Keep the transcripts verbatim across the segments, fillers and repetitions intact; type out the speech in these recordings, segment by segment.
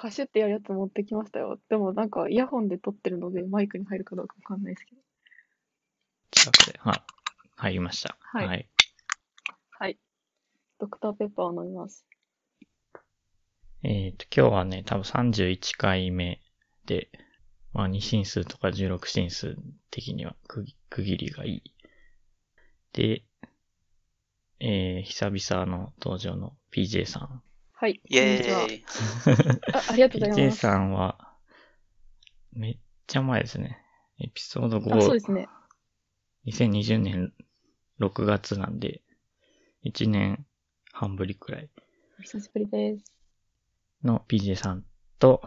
カシュってやるやつ持ってきましたよ。でもなんかイヤホンで撮ってるのでマイクに入るかどうかわかんないですけど。近くで、はい、入りました。はい。はい。はい、ドクターペッパーを飲みます。えっと、今日はね、多分さんじゅういっかいめで、まあに進数とかじゅうろく進数的には区切りがいい。で、えー、久々の登場の ピージェー さん。はい。イェーイ。あ、ありがとうございます。ピージェー さんは、めっちゃ前ですね。エピソードご。あ、そうですね。にせんにじゅうねんろくがつなんで、いちねんはんぶりくらい。お久しぶりです。の ピージェー さんと、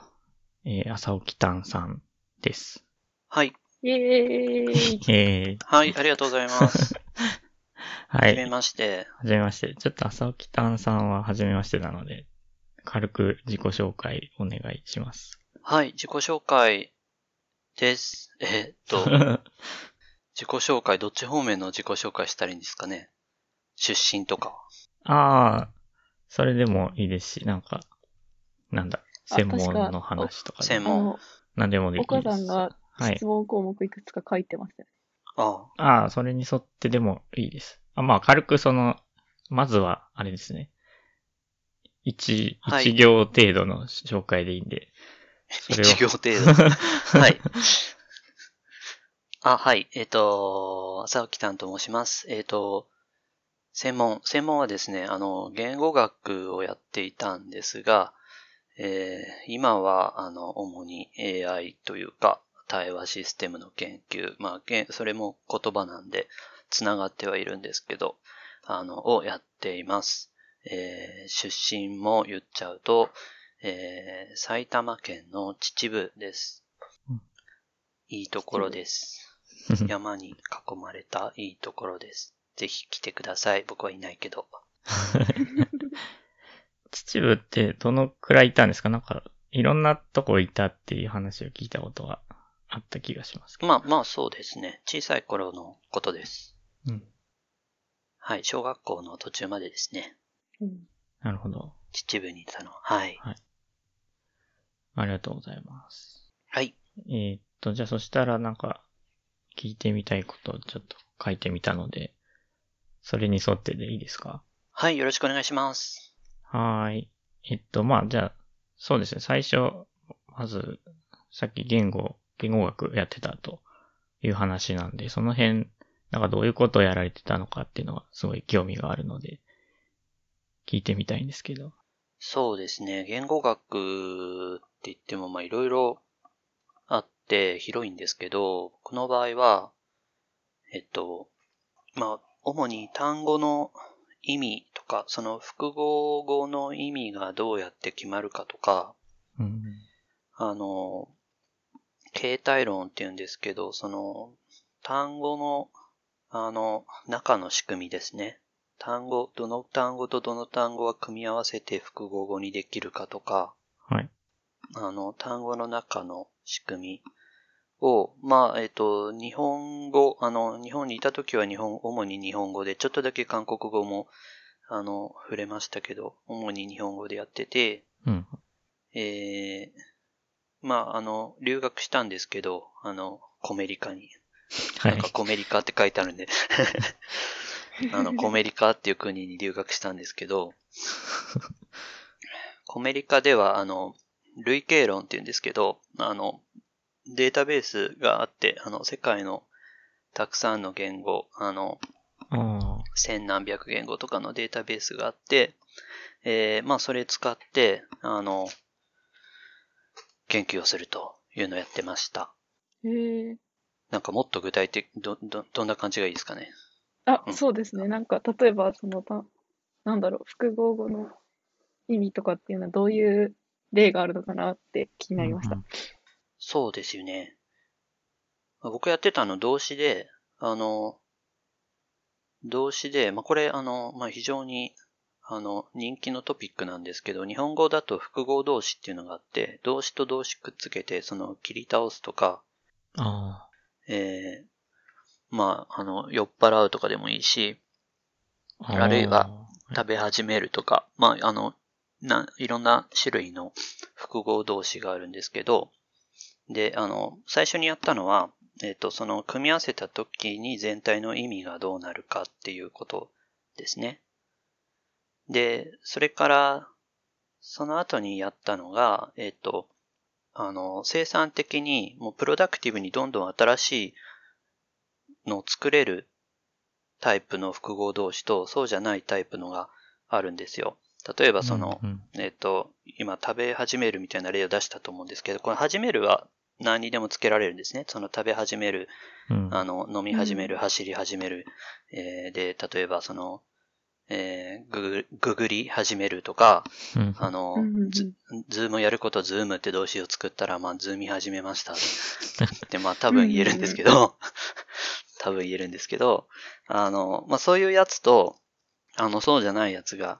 えー、朝起きたんさんです。はい。イェーイ。イェーイ。はい、ありがとうございます。はい。はじめまして。はじめまして。ちょっと朝起きたんさんははじめましてなので、軽く自己紹介お願いします。はい、自己紹介です。えっと、自己紹介、どっち方面の自己紹介したらいいんですかね。出身とか。ああ、それでもいいですし、なんか、なんだ、専門の話とか、ね。専門。何でもできる。お母さんが質問項目いくつか書いてましたよね。ああ。ああ、それに沿ってでもいいです。あ、まあ、軽くその、まずは、あれですね。一、一行程度の紹介でいいんで。はい、一行程度。はい。あ、はい。えっ、ー、と、朝起たんと申します。えっ、ー、と、専門、専門はですね、あの、言語学をやっていたんですが、えー、今は、あの、主に エーアイ というか、対話システムの研究、まあ、それも言葉なんで、つながってはいるんですけど、あの、をやっています。えー、出身も言っちゃうと、えー、埼玉県の秩父です。うん、いいところです。山に囲まれたいいところです。ぜひ来てください。僕はいないけど。秩父ってどのくらいいたんですか？なんか、いろんなとこいたっていう話を聞いたことがあった気がしますけど。まあまあそうですね。小さい頃のことです。うん。はい。小学校の途中までですね。うん。なるほど。秩父にいたの。はい。はい。ありがとうございます。はい。えー、っと、じゃあそしたらなんか、聞いてみたいことをちょっと書いてみたので、それに沿ってでいいですか？はい。よろしくお願いします。はい。えっと、まあ、じゃあ、そうですね。最初、まず、さっき言語、言語学やってたという話なんで、その辺、なんかどういうことをやられてたのかっていうのが、すごい興味があるので、聞いてみたいんですけど。そうですね。言語学って言っても、まあ、いろいろあって、広いんですけど、僕の場合は、えっと、まあ、主に単語の意味、その複合語の意味がどうやって決まるかとか、うん、あの、形態論って言うんですけど、その単語の、あの、中の仕組みですね。単語、どの単語とどの単語が組み合わせて複合語にできるかとか、はい、あの、単語の中の仕組みを、まあ、えっと、日本語、あの、日本にいた時は日本、主に日本語で、ちょっとだけ韓国語もあの、触れましたけど、主に日本語でやってて、うん、ええー、まあ、あの、留学したんですけど、あの、コメリカに。はい、なんかコメリカって書いてあるんで。あの、コメリカっていう国に留学したんですけど、コメリカでは、あの、類型論って言うんですけど、あの、データベースがあって、あの、世界のたくさんの言語、あの、千何百言語とかのデータベースがあって、えー、まあそれ使って、あの、研究をするというのをやってました。へー。なんかもっと具体的、ど、ど、どんな感じがいいですかね。あ、うん、そうですね。なんか例えばその、なんだろう、複合語の意味とかっていうのはどういう例があるのかなって気になりました。うんうん、そうですよね。僕やってたの動詞で、あの、動詞で、まあ、これ、あの、まあ、非常に、あの、人気のトピックなんですけど、日本語だと複合動詞っていうのがあって、動詞と動詞くっつけて、その、切り倒すとか、あーえー、まあ、あの、酔っ払うとかでもいいし、あるいは、食べ始めるとか、まあ、あの、な、いろんな種類の複合動詞があるんですけど、で、あの、最初にやったのは、えっと、その組み合わせた時に全体の意味がどうなるかっていうことですね。で、それから、その後にやったのが、えっと、あの、生産的に、もうプロダクティブにどんどん新しいのを作れるタイプの複合動詞と、そうじゃないタイプのがあるんですよ。例えばその、うんうん、えっと、今食べ始めるみたいな例を出したと思うんですけど、この始めるは何にでもつけられるんですね。その食べ始める、うん、あの、飲み始める、走り始める、えー、で、例えばその、えー、グ, ググり始めるとか、うん、あの、うん、ズ, ズームやることズームって動詞を作ったら、まあ、ズーム始めましたって、まあ、多分言えるんですけど、多分言えるんですけど、あの、まあ、そういうやつと、あの、そうじゃないやつが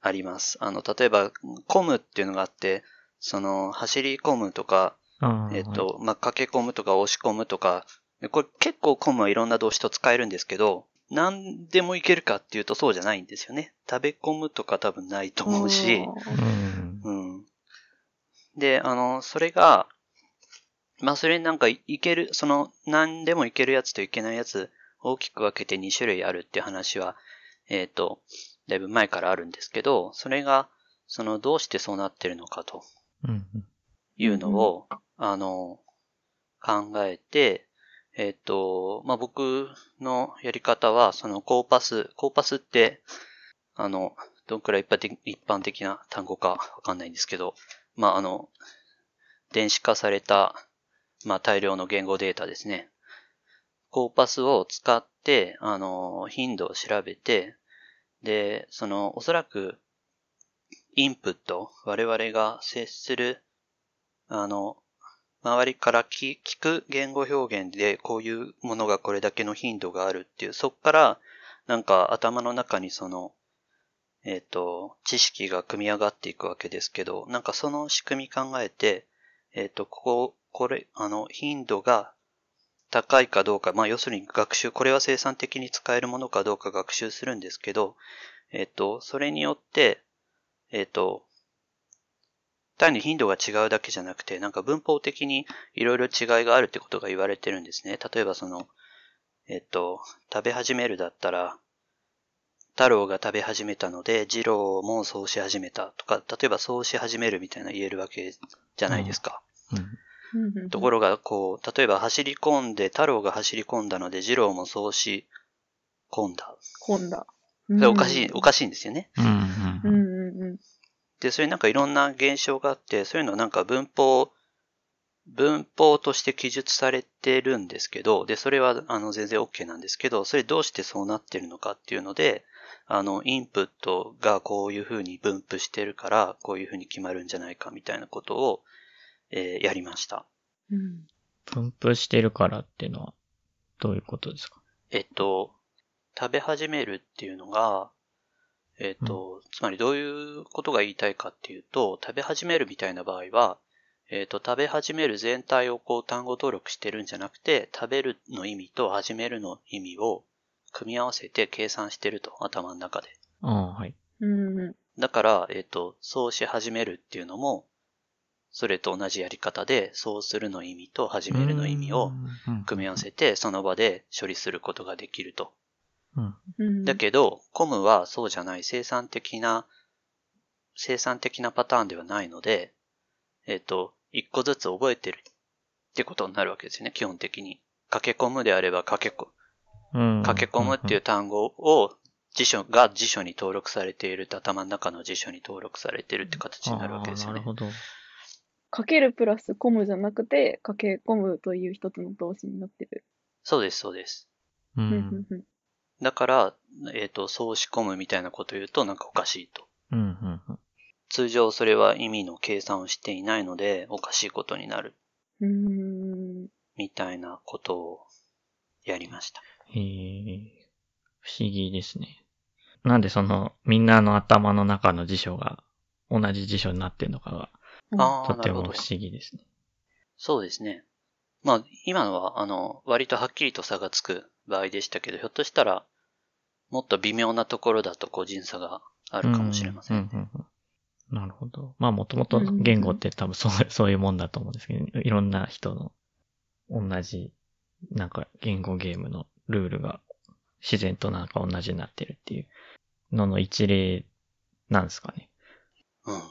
あります。あの、例えば、込むっていうのがあって、その、走り込むとか、えっと、まあ、駆け込むとか、押し込むとか、これ結構込むはいろんな動詞と使えるんですけど、何でもいけるかっていうとそうじゃないんですよね。食べ込むとか多分ないと思うし。うん、で、あの、それが、まあ、それなんかいける、その、何でもいけるやつといけないやつ、大きく分けてに種類あるっていう話は、えっと、だいぶ前からあるんですけど、それが、その、どうしてそうなってるのかと、いうのを、あの、考えて、えっと、まあ、僕のやり方は、その、コーパス、コーパスって、あの、どんくらい一般的、一般的な単語かわかんないんですけど、まあ、あの、電子化された、まあ、大量の言語データですね。コーパスを使って、あの、頻度を調べて、で、その、おそらく、インプット、我々が接する、あの、周りから 聞, 聞く言語表現でこういうものがこれだけの頻度があるっていう、そっからなんか頭の中にその、えっと、知識が組み上がっていくわけですけど、なんかその仕組み考えて、えっと、ここ、これ、あの、頻度が高いかどうか、まあ要するに学習、これは生産的に使えるものかどうか学習するんですけど、えっと、それによって、えっと、単に頻度が違うだけじゃなくて、なんか文法的にいろいろ違いがあるってことが言われてるんですね。例えばその、えっと、食べ始めるだったら、太郎が食べ始めたので、二郎もそうし始めたとか、例えばそうし始めるみたいな言えるわけじゃないですか。うん、ところが、こう、例えば走り込んで、太郎が走り込んだので、二郎もそうし込んだ。込んだ。うん、それおかしい、おかしいんですよね。うんうんうんうん、で、それなんかいろんな現象があって、そういうのはなんか文法、文法として記述されてるんですけど、で、それはあの全然 OK なんですけど、それどうしてそうなってるのかっていうので、あの、インプットがこういうふうに分布してるから、こういうふうに決まるんじゃないかみたいなことを、えー、やりました。うん。分布してるからっていうのは、どういうことですか？えっと、食べ始めるっていうのが、えっと、つまりどういうことが言いたいかっていうと、食べ始めるみたいな場合は、えっと、食べ始める全体をこう単語登録してるんじゃなくて、食べるの意味と始めるの意味を組み合わせて計算してると、頭の中で。ああ、はい。だから、えっと、そうし始めるっていうのも、それと同じやり方で、そうするの意味と始めるの意味を組み合わせて、その場で処理することができると。うん、だけど、コムはそうじゃない生産的な、生産的なパターンではないので、えっと、一個ずつ覚えてるってことになるわけですよね、基本的に。駆け込むであれば駆けこ、うん、駆け込むっていう単語を辞書が辞書に登録されている、頭の中の辞書に登録されているって形になるわけですよね。なるほど。かけるプラスコムじゃなくて、駆け込むという一つの動詞になってる。そうです、そうです。うんだから、えっと、そうし込むみたいなことを言うとなんかおかしいと。うんうんうん、通常それは意味の計算をしていないのでおかしいことになる。うーんみたいなことをやりました。へー。不思議ですね。なんでそのみんなの頭の中の辞書が同じ辞書になってるのかが、うん、とても不思議ですね。そうですね。まあ今のはあの割とはっきりと差がつく場合でしたけど、ひょっとしたらもっと微妙なところだと個人差があるかもしれませんね。うんうんうんうん、なるほど。まあもともと言語って多分そう、うん、そういうもんだと思うんですけど、いろんな人の同じ、なんか言語ゲームのルールが自然となんか同じになってるっていうのの一例なんですかね。うん。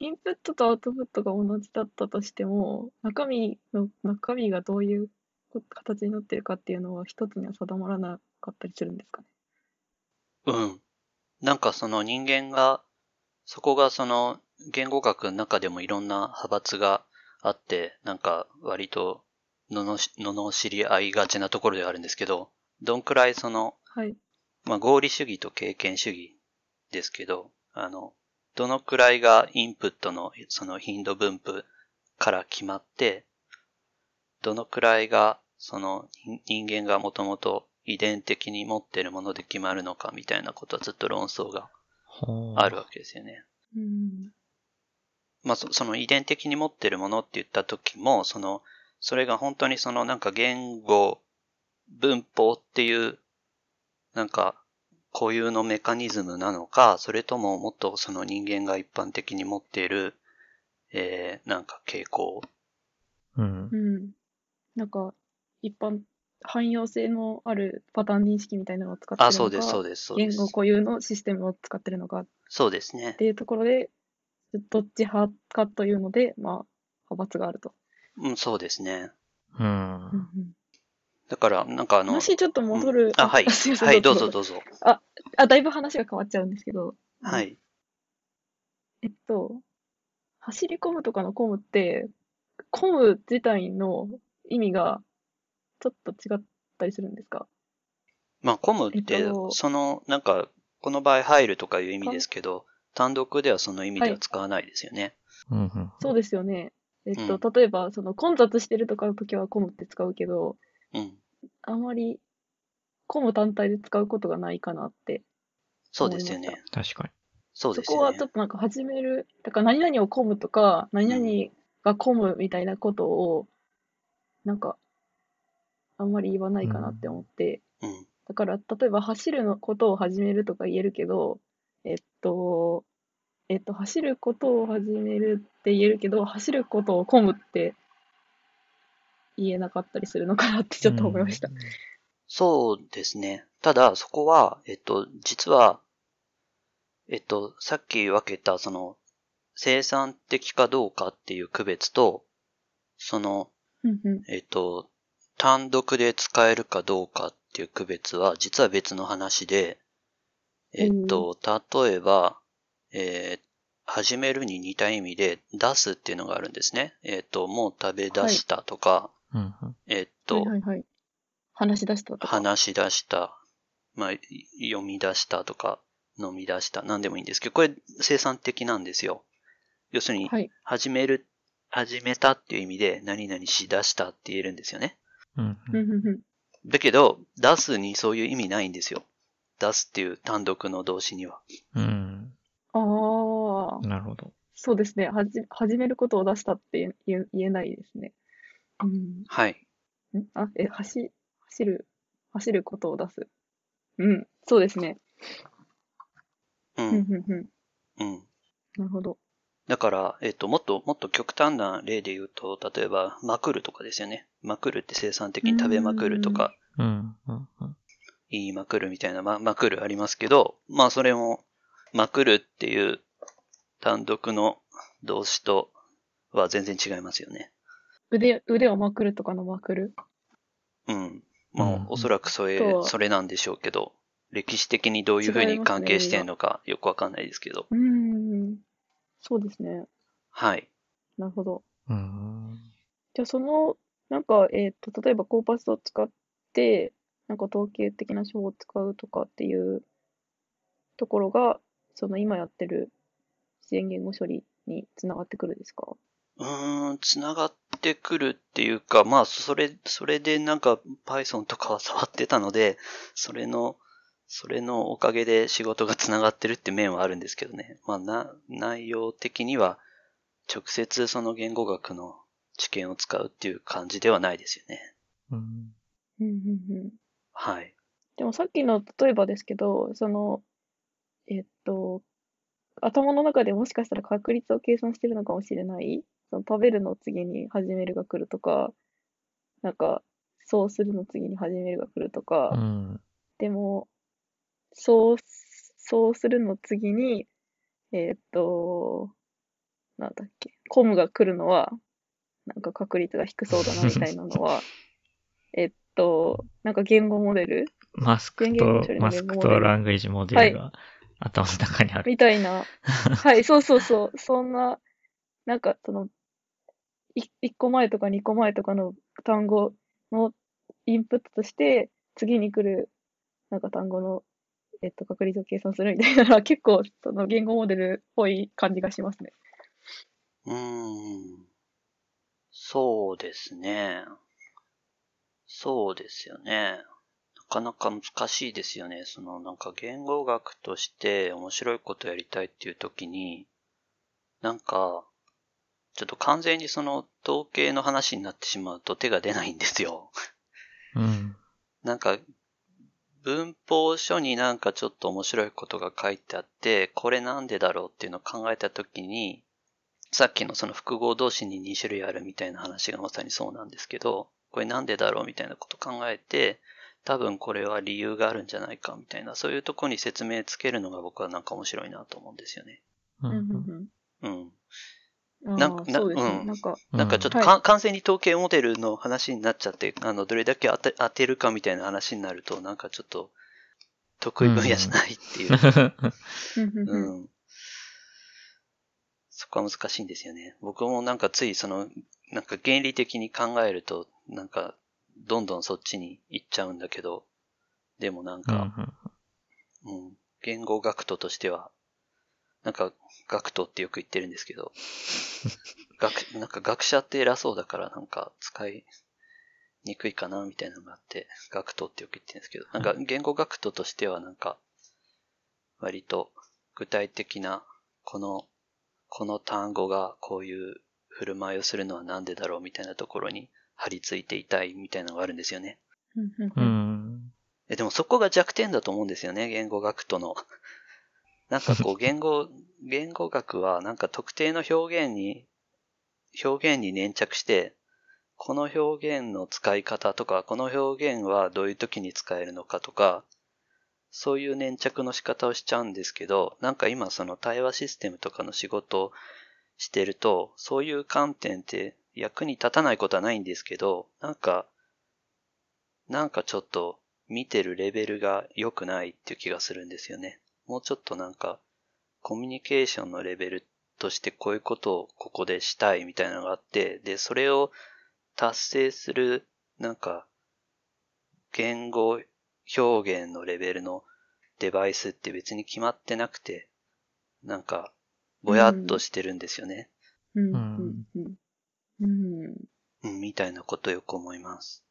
インプットとアウトプットが同じだったとしても、中身の、中身がどういう形になってるかっていうのは一つには定まらなかったりするんですかね。うん。なんかその人間が、そこがその言語学の中でもいろんな派閥があって、なんか割とののし、のの知り合いがちなところではあるんですけど、どんくらいその、はい、まあ合理主義と経験主義ですけど、あの、どのくらいがインプットのその頻度分布から決まって、どのくらいがその人間がもともと遺伝的に持っているもので決まるのかみたいなことはずっと論争があるわけですよね。うん、まあ そ, その遺伝的に持っているものって言った時も、そのそれが本当にそのなんか言語文法っていうなんか固有のメカニズムなのか、それとももっとその人間が一般的に持っている、えー、なんか傾向。うん。うん。なんか一般汎用性のあるパターン認識みたいなのを使ってるのか、あ、そうですそうですそうです。言語固有のシステムを使ってるのか、そうですね。っていうところで、どっち派かというので、まあ派閥があると。うん、そうですね。うん。うんうん、だからなんかあの話ちょっと戻る、うん、あはいはいどうぞどうぞ。ああだいぶ話が変わっちゃうんですけど。はい。えっと走り込むとかの込むって込む自体の意味がちょっと違ったりするんですか？まあ、コムって、えっと、その、なんか、この場合入るとかいう意味ですけど、単独ではその意味では使わないですよね。はい、そうですよね。えっと、うん、例えば、その混雑してるとかの時はコムって使うけど、うん、あんまり、コム単体で使うことがないかなって。そうですよね。確かに。そうですよね。そこはちょっとなんか始める、だから何々をコムとか、何々がコムみたいなことを、うん、なんか、あんまり言わないかなって思って、うん、だから例えば走るのことを始めるとか言えるけど、えっとえっと走ることを始めるって言えるけど、走ることを込むって言えなかったりするのかなってちょっと思いました。うん、そうですね。ただそこはえっと実はえっとさっき分けたその生産的かどうかっていう区別とその、うんうん、えっと単独で使えるかどうかっていう区別は実は別の話で、えっと、例えば、えー、始めるに似た意味で出すっていうのがあるんですね。えっと、もう食べ出したとか、はい、えっと、はいはいはい、話し出したとか、話し出した、まあ、読み出したとか、飲み出した、なんでもいいんですけど、これ生産的なんですよ。要するに、始める、はい、始めたっていう意味で何々し出したって言えるんですよね。うんうん、だけど、出すにそういう意味ないんですよ。出すっていう単独の動詞には。うん、ああ。なるほど。そうですね。はじ、始めることを出したって言えないですね。うん、はい。んあ、え、走、走る、走ることを出す。うん、そうですね。うん。うん。うん。なるほど。だから、えっと、もっと、もっと極端な例で言うと、例えば、まくるとかですよね。まくるって生産的に食べまくるとか、うんうんうん、言いまくるみたいな、ま、まくるありますけど、まあ、それも、まくるっていう単独の動詞とは全然違いますよね。腕、腕をまくるとかのまくる？うん。まあ、うん、おそらくそれ、それなんでしょうけど、歴史的にどういうふうに関係してるのかよくわかんないですけど。うん。そうですね。はい。なるほど。うん。じゃあその、なんか、えっと、例えばコーパスを使って、なんか統計的な手法を使うとかっていうところが、その今やってる自然言語処理につながってくるんですか？うーん、つながってくるっていうか、まあ、それ、それでなんか Python とかは触ってたので、それの、それのおかげで仕事がつながってるって面はあるんですけどね。まあな、内容的には直接その言語学の知見を使うっていう感じではないですよね。うん。うんうんうん。はい。でもさっきの例えばですけど、その、えっと、頭の中でもしかしたら確率を計算してるのかもしれない。その食べるの次に始めるが来るとか、なんか、そうするの次に始めるが来るとか、うん、でも、そう、そうするの次に、えー、っと、なんだっけ、コムが来るのは、なんか確率が低そうだなみたいなのは、えっと、なんか言語モデルマスクと、マスクとランゲージモデルが頭の中にある。はい、みたいな。はい、そうそうそう。そんな、なんかその、いっこまえとかにこまえとかの単語のインプットとして、次に来る、なんか単語の、えっと、確率を計算するみたいなのは結構、その言語モデルっぽい感じがしますね。うーん。そうですね。そうですよね。なかなか難しいですよね。そのなんか言語学として面白いことやりたいっていう時に、なんか、ちょっと完全にその統計の話になってしまうと手が出ないんですよ。うん。なんか、文法書になんかちょっと面白いことが書いてあって、これなんでだろうっていうのを考えた時に、さっきのその複合動詞にに種類あるみたいな話がまさにそうなんですけど、これなんでだろうみたいなこと考えて、多分これは理由があるんじゃないかみたいな、そういうとこに説明つけるのが僕はなんか面白いなと思うんですよね。うんうんうん。うん。なんか、そうですね、うん、なんか、なんかちょっと、はい、完全に統計モデルの話になっちゃって、あの、どれだけ当て、当てるかみたいな話になると、なんかちょっと得意分野じゃないっていう。うん。うん、そこは難しいんですよね。僕もなんかついその、なんか原理的に考えると、なんか、どんどんそっちに行っちゃうんだけど、でもなんか、うん、うん、言語学徒としては、なんか学徒ってよく言ってるんですけど、学なんか学者って偉そうだからなんか使いにくいかなみたいなのがあって、学徒ってよく言ってるんですけど、なんか言語学徒としてはなんか割と具体的なこのこの単語がこういう振る舞いをするのはなんでだろうみたいなところに。張り付いていたいみたいなのがあるんですよね。うん、えでもそこが弱点だと思うんですよね、言語学との。なんかこう言語、言語学はなんか特定の表現に、表現に粘着して、この表現の使い方とか、この表現はどういう時に使えるのかとか、そういう粘着の仕方をしちゃうんですけど、なんか今その対話システムとかの仕事をしてると、そういう観点って、役に立たないことはないんですけど、なんか、なんかちょっと見てるレベルが良くないっていう気がするんですよね。もうちょっとなんか、コミュニケーションのレベルとしてこういうことをここでしたいみたいなのがあって、で、それを達成する、なんか、言語表現のレベルのデバイスって別に決まってなくて、なんか、ぼやっとしてるんですよね。うん。うんうんうん、うん、みたいなことよく思います。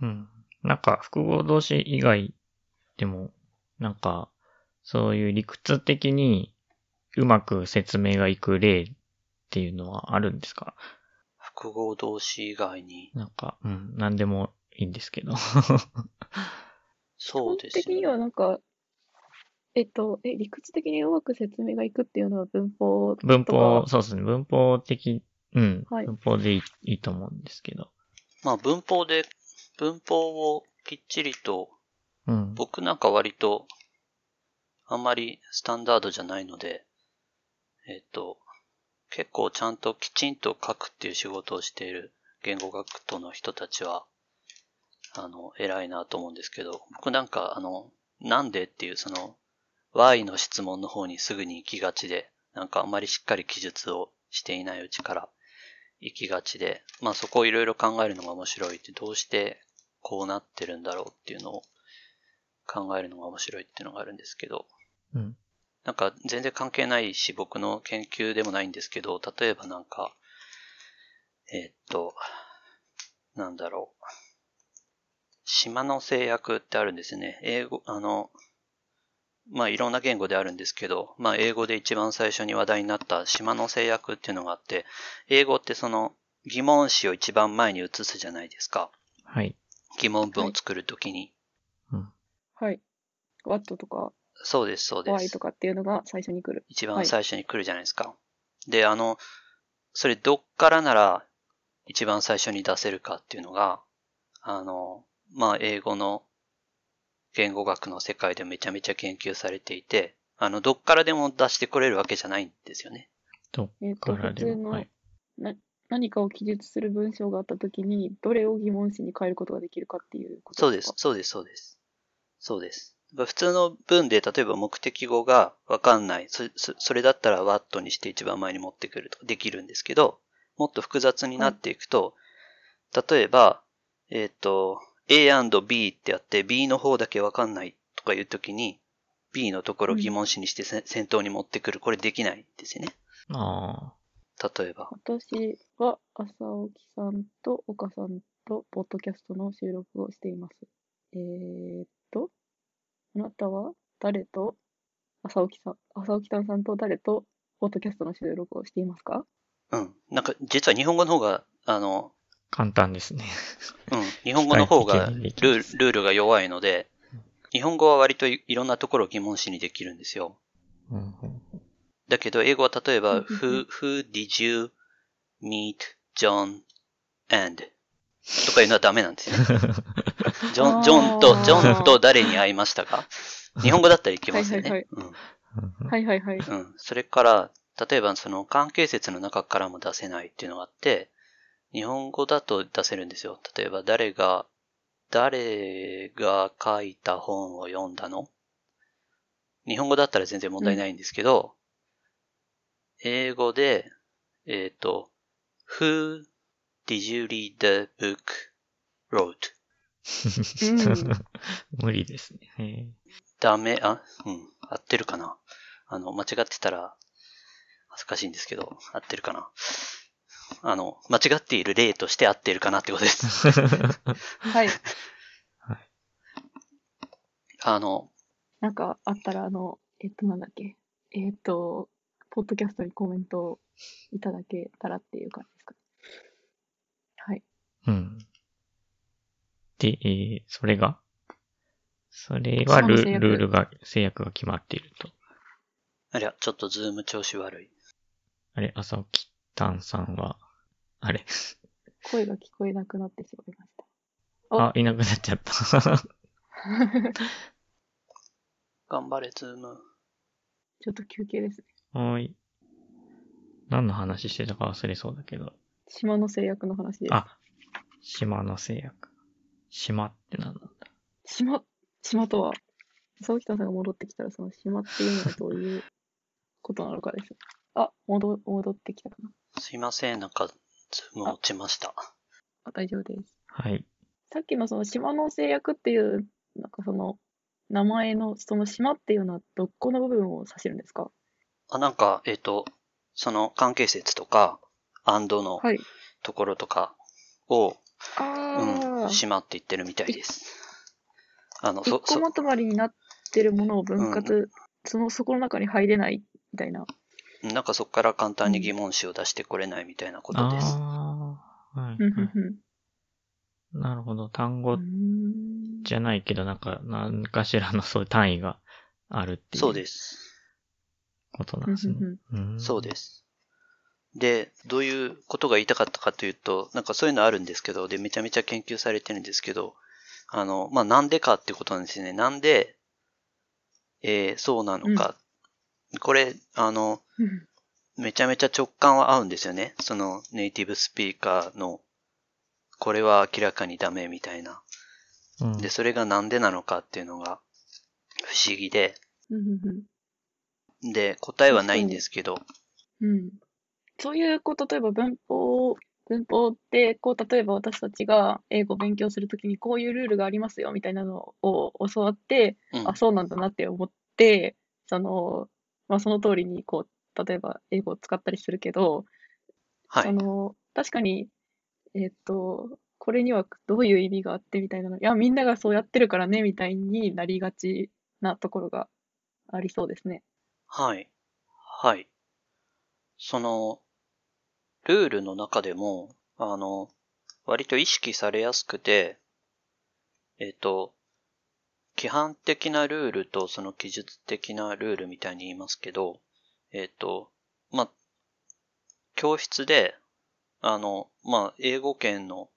うん。なんか、複合動詞以外でも、なんか、そういう理屈的にうまく説明がいく例っていうのはあるんですか？複合動詞以外に。なんか、うん、なんでもいいんですけど。そうですね。基本的にはなんか、えっと、え、理屈的にうまく説明がいくっていうのは文法とか。文法、そうですね。文法的。うん、はい。文法でいい、いいと思うんですけど。まあ文法で、文法をきっちりと、うん、僕なんか割と、あんまりスタンダードじゃないので、えっと、結構ちゃんときちんと書くっていう仕事をしている言語学徒の人たちは、あの、偉いなと思うんですけど、僕なんかあの、なんでっていうその、why の質問の方にすぐに行きがちで、なんかあんまりしっかり記述をしていないうちから、行きがちで、まあそこをいろいろ考えるのが面白いって、どうしてこうなってるんだろうっていうのを考えるのが面白いっていうのがあるんですけど、うん、なんか全然関係ないし僕の研究でもないんですけど、例えばなんか、えー、っと、なんだろう、島の制約ってあるんですね。英語、あの、まあいろんな言語であるんですけど、まあ英語で一番最初に話題になった島の制約っていうのがあって、英語ってその疑問詞を一番前に移すじゃないですか。はい。疑問文を作るときに。はい。うん。はい。what とかそうです、そうです。怖いとかっていうのが最初に来る。一番最初に来るじゃないですか。はい、で、あの、それどっからなら一番最初に出せるかっていうのが、あの、まあ、英語の言語学の世界でめちゃめちゃ研究されていて、あの、どっからでも出してこれるわけじゃないんですよね。どっからでも。えっと、普通の、はい、何かを記述する文章があったときに、どれを疑問詞に変えることができるかっていうことですか？そうです、そうです、そうです。そうです。普通の文で、例えば目的語がわかんない。そ、それだったら what にして一番前に持ってくるとかできるんですけど、もっと複雑になっていくと、はい、例えば、えっと、エーアンドビー ってやって B の方だけわかんないとかいうときに B のところを疑問詞にして先頭に持ってくる、これできないんですよね。ああ。例えば。私は朝起さんと岡さんとポッドキャストの収録をしています。えーっと、あなたは誰と朝起さん、朝起さんさんと誰とポッドキャストの収録をしていますか？うん。なんか実は日本語の方が、あの、簡単ですね。うん。日本語の方がルール、ルールが弱いので、日本語は割と い, いろんなところを疑問詞にできるんですよ。うん、だけど、英語は例えば、who, who did you meet John and? とかいうのはダメなんですよ。ジョン、ジョンと、ジョンと誰に会いましたか？日本語だったらいけますよね。はいはいはい。うん、はいはいはい。うん。それから、例えばその関係説の中からも出せないっていうのがあって、日本語だと出せるんですよ。例えば、誰が、誰が書いた本を読んだの？日本語だったら全然問題ないんですけど、うん、英語で、えっと、Who did you read the book wrote? 無理ですね。ダメ、あ、うん、合ってるかな。あの、間違ってたら恥ずかしいんですけど、合ってるかな。あの、間違っている例として合っているかなってことです。はい。あの、なんかあったら、あの、えっと、なんだっけ、えっと、ポッドキャストにコメントをいただけたらっていう感じですか。はい。うん。で、えー、それが、それはルールが、制約が決まっていると。ありゃ、ちょっとズーム調子悪い。あれ、朝起き。タンさんは、あれ声が聞こえなくなってしまいました。あ、いなくなっちゃった。頑張れ、ズーム。ちょっと休憩ですね。はーい。何の話してたか忘れそうだけど。島の制約の話です。あ、島の制約。島って何なんだ？島、島とは、朝起さんが戻ってきたら、その島っていうのはどういうことなのかです。あ、戻、戻ってきたかな。すいません、なんか、ズーム落ちました。あ、大丈夫です。はい。さっきのその島の制約っていう、なんかその、名前の、その島っていうのはどこの部分を指してるんですか？あ、なんか、えっと、その関係説とか、and のところとかを、はい、うん、島って言ってるみたいです。あの、そ、そこまとまりになってるものを分割、うん、その、そこの中に入れないみたいな。なんかそこから簡単に疑問詞を出してこれないみたいなことです。ああ、はい、はい。なるほど。単語じゃないけど、なんか、何かしらのそういう単位があるっていう。そうです。ことなんですね。うん、そうです。で、どういうことが言いたかったかというと、なんかそういうのあるんですけど、で、めちゃめちゃ研究されてるんですけど、あの、まあ、なんでかってことなんですね。なんで、えー、そうなのか。うん、これ、あの、めちゃめちゃ直感は合うんですよね。そのネイティブスピーカーの、これは明らかにダメみたいな。うん、で、それがなんでなのかっていうのが不思議で。うん、で、答えはないんですけど。うん、そういう、こう、例えば文法、文法って、こう、例えば私たちが英語を勉強するときに、こういうルールがありますよみたいなのを教わって、うん、あ、そうなんだなって思って、その、まあ、その通りにこう例えば英語を使ったりするけど、はい、その確かに、えー、っとこれにはどういう意味があってみたいなの、いやみんながそうやってるからねみたいになりがちなところがありそうですね。はいはい。そのルールの中でもあの割と意識されやすくて、えー、っと規範的なルールとその記述的なルールみたいに言いますけど、えっと、まあ、教室で、あの、まあ、英語圏の、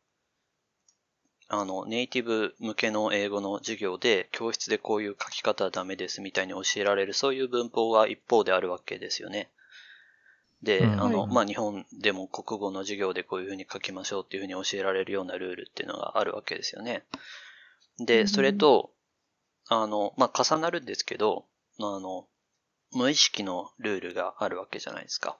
あの、ネイティブ向けの英語の授業で、教室でこういう書き方はダメですみたいに教えられる、そういう文法は一方であるわけですよね。で、うん、あの、まあ、日本でも国語の授業でこういうふうに書きましょうっていうふうに教えられるようなルールっていうのがあるわけですよね。で、それと、あの、まあ、重なるんですけど、あの、無意識のルールがあるわけじゃないですか。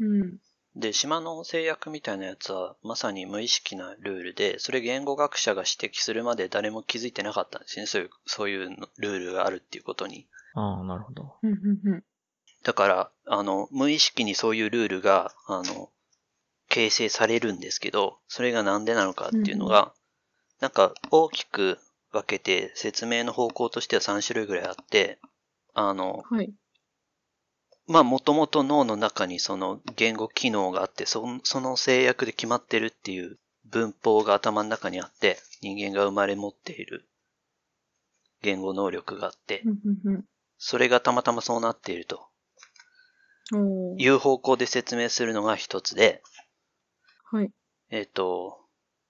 うん。で、島の制約みたいなやつは、まさに無意識なルールで、それ言語学者が指摘するまで誰も気づいてなかったんですね。そういう、そういうルールがあるっていうことに。ああ、なるほど。うんうんうん。だから、あの、無意識にそういうルールが、あの、形成されるんですけど、それがなんでなのかっていうのが、うん、なんか大きく分けて説明の方向としてはさん種類ぐらいあって、あの、はい、まあ、もともと脳の中にその言語機能があって、その制約で決まってるっていう文法が頭の中にあって、人間が生まれ持っている言語能力があって、それがたまたまそうなっていると。いう方向で説明するのが一つで、はい。えっと、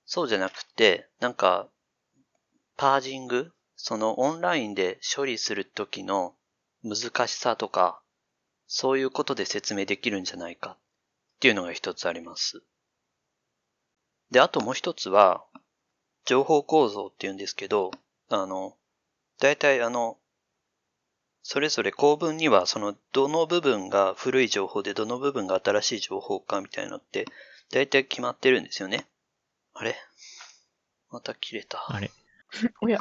そうじゃなくて、なんか、パージング、そのオンラインで処理するときの難しさとか、そういうことで説明できるんじゃないかっていうのが一つあります。で、あともう一つは、情報構造っていうんですけど、あの、だいたいあの、それぞれ構文にはそのどの部分が古い情報でどの部分が新しい情報かみたいなのって大体決まってるんですよね。あれ？また切れた。あれ？おや。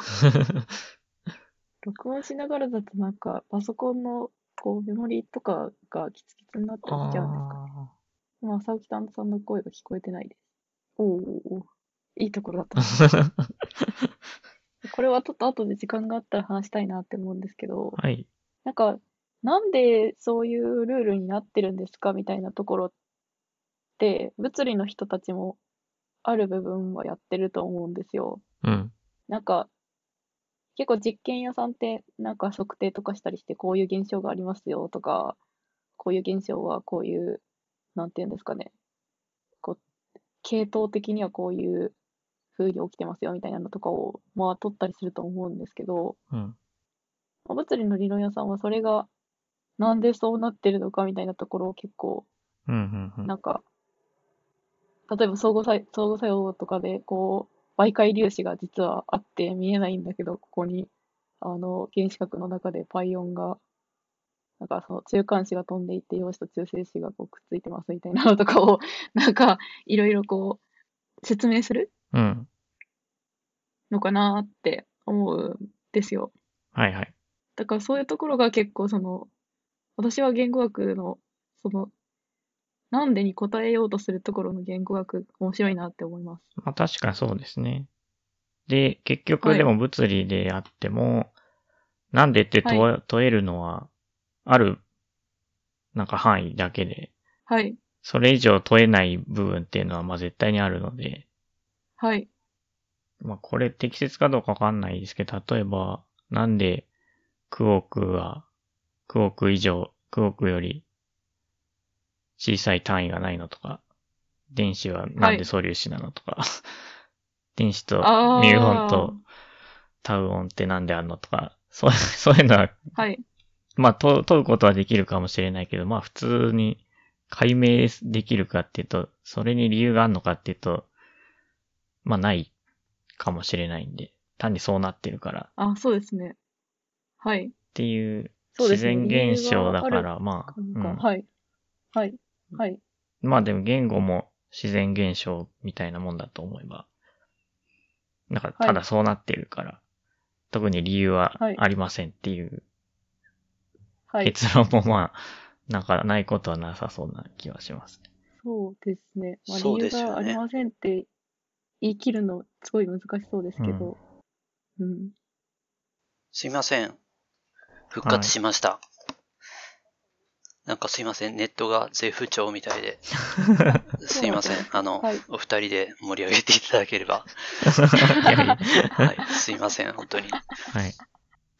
録音しながらだとなんかパソコンのこうメモリとかがキツキツになってきちゃうんですかね。今、朝起さんさんの声が聞こえてないです。おお、いいところだった。これはちょっと後で時間があったら話したいなって思うんですけど、はい、なんかなんでそういうルールになってるんですかみたいなところって物理の人たちもある部分はやってると思うんですよ、うん、なんか結構実験屋さんってなんか測定とかしたりしてこういう現象がありますよとかこういう現象はこういうなんていうんですかねこう系統的にはこういう風に起きてますよみたいなのとかをまあ取ったりすると思うんですけど、うん、物理の理論屋さんはそれがなんでそうなってるのかみたいなところを結構、うんうんうん、なんか例えば相互作、相互作用とかでこう媒介粒子が実はあって見えないんだけどここにあの原子核の中でパイオンがなんかその中間子が飛んでいって陽子と中性子がこうくっついてますみたいなのとかをなんかいろいろこう説明する、うんのかなって思うんですよ。はいはい。だからそういうところが結構その、私は言語学の、その、なんでに答えようとするところの言語学、面白いなって思います。まあ確かそうですね。で、結局でも物理であっても、はい、なんでって問、はい、問えるのは、ある、なんか範囲だけで、はい。それ以上問えない部分っていうのはまあ絶対にあるので、はい。まあ、これ適切かどうかわかんないですけど、例えば、なんで、クオクは、クオク以上、クオクより小さい単位がないのとか、電子はなんで素粒子なのとか、はい、電子とミューオンとタウオンってなんであるのとか、そう、そういうのは、はい、まあ、問うことはできるかもしれないけど、まあ、普通に解明できるかっていうと、それに理由があるのかっていうと、まあ、ない。かもしれないんで、単にそうなってるから。あ、そうですね。はい。っていう自然現象だから、まあ、うん。はい。はい。はい。まあでも言語も自然現象みたいなもんだと思えば、なんかただそうなってるから、はい、特に理由はありませんっていう、はい、結論もまあ、なんかないことはなさそうな気はしますね。そうですね。まあ、理由がありませんって、言い切るのすごい難しそうですけど、うんうん、すいません、復活しました、はい、なんかすいません、ネットが絶不調みたいでですいません、あの、はい、お二人で盛り上げていただければはい、すいません本当に、はい。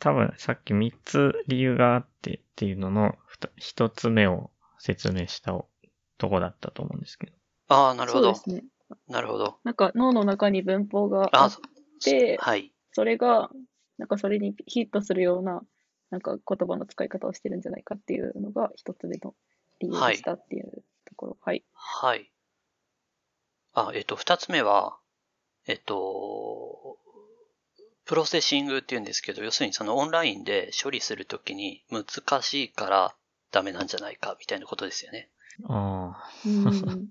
多分さっきみっつ理由があってっていうののひとつめを説明したとこだったと思うんですけど。ああ、なるほど。そうですね。なるほど。なんか脳の中に文法があって、あ、はい、それがなんかそれにヒットするようななんか言葉の使い方をしてるんじゃないかっていうのがひとつめの理由でしたっていうところ。はい。はい。はい、あ、えっとふたつめはえっとプロセッシングっていうんですけど、要するにそのオンラインで処理するときに難しいからダメなんじゃないかみたいなことですよね。ああ。うん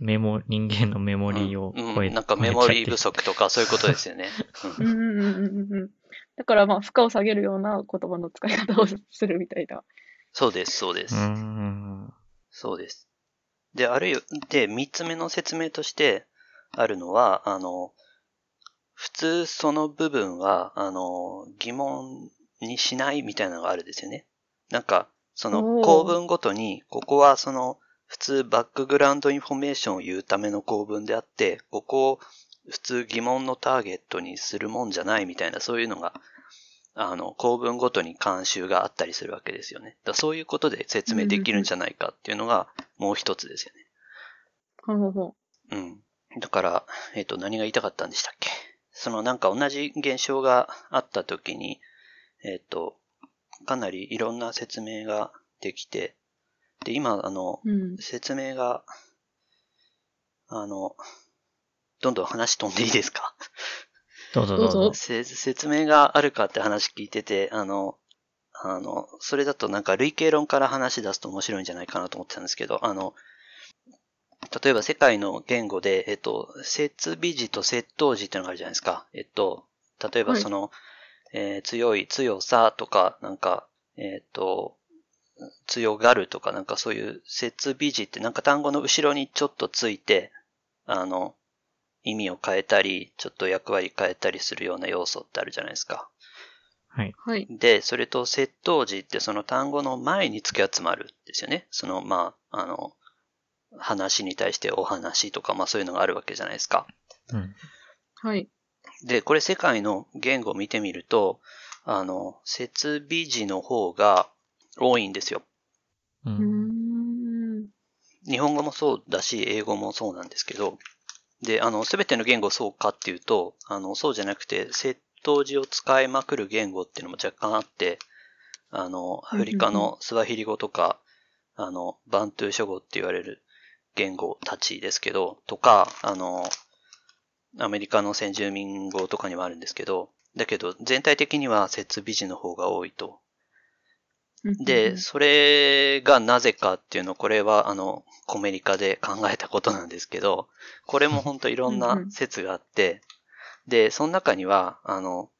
メモ、人間のメモリーを超え、うんうん、なんかメモリー不足とかそういうことですよね。うんうんうんうん、だからまあ負荷を下げるような言葉の使い方をするみたいな。そうです、そうです。うんそうです。で、あるいは、で、三つ目の説明としてあるのは、あの、普通その部分は、あの、疑問にしないみたいなのがあるんですよね。なんか、その構文ごとに、ここはその、普通バックグラウンドインフォメーションを言うための構文であって、ここを普通疑問のターゲットにするもんじゃないみたいな、そういうのが、あの、構文ごとに慣習があったりするわけですよね。だそういうことで説明できるんじゃないかっていうのがもう一つですよね。なるほど。うん。だから、えっと、何が言いたかったんでしたっけ？そのなんか同じ現象があったときに、えっと、かなりいろんな説明ができて、で、今、あの、うん、説明が、あの、どんどん話飛んでいいですか？どうぞどうぞ。説明があるかって話聞いてて、あの、あの、それだとなんか類型論から話し出すと面白いんじゃないかなと思ってたんですけど、あの、例えば世界の言語で、えっと、接尾辞と接頭辞ってのがあるじゃないですか。えっと、例えばその、はいえー、強い、強さとか、なんか、えっと、強がるとかなんかそういう接尾辞ってなんか単語の後ろにちょっとついて、あの、意味を変えたり、ちょっと役割変えたりするような要素ってあるじゃないですか。はい。で、それと接頭辞ってその単語の前につくやつもあるんですよね。その、まあ、あの、話に対してお話とか、まあそういうのがあるわけじゃないですか。うん。はい。で、これ世界の言語を見てみると、あの、接尾辞の方が、多いんですよ、うん。日本語もそうだし、英語もそうなんですけど、で、あの、すべての言語そうかっていうと、あの、そうじゃなくて、接頭辞を使いまくる言語っていうのも若干あって、あの、アフリカのスワヒリ語とか、あの、バントゥー諸語って言われる言語たちですけど、とか、あの、アメリカの先住民語とかにもあるんですけど、だけど、全体的には接尾辞の方が多いと。で、それがなぜかっていうの、これはあの、コメリカで考えたことなんですけど、これも本当いろんな説があって、で、その中には、あの、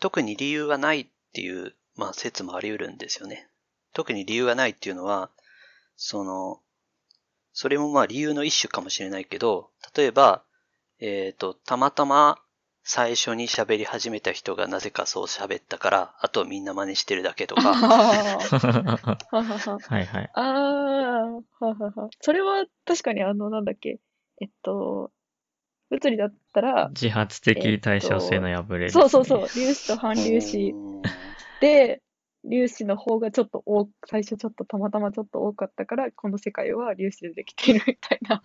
特に理由がないっていう、まあ、説もあり得るんですよね。特に理由がないっていうのは、その、それもまあ理由の一種かもしれないけど、例えば、えっと、たまたま最初に喋り始めた人がなぜかそう喋ったから、あとみんな真似してるだけとか。はいはい。ああ、それは確かにあの、なんだっけ、えっと、物理だったら。自発的対称性の破れ、ねえっと。そうそうそう、粒子と反粒子で、粒子の方がちょっと多く、最初ちょっとたまたまちょっと多かったから、この世界は粒子でできているみたいな。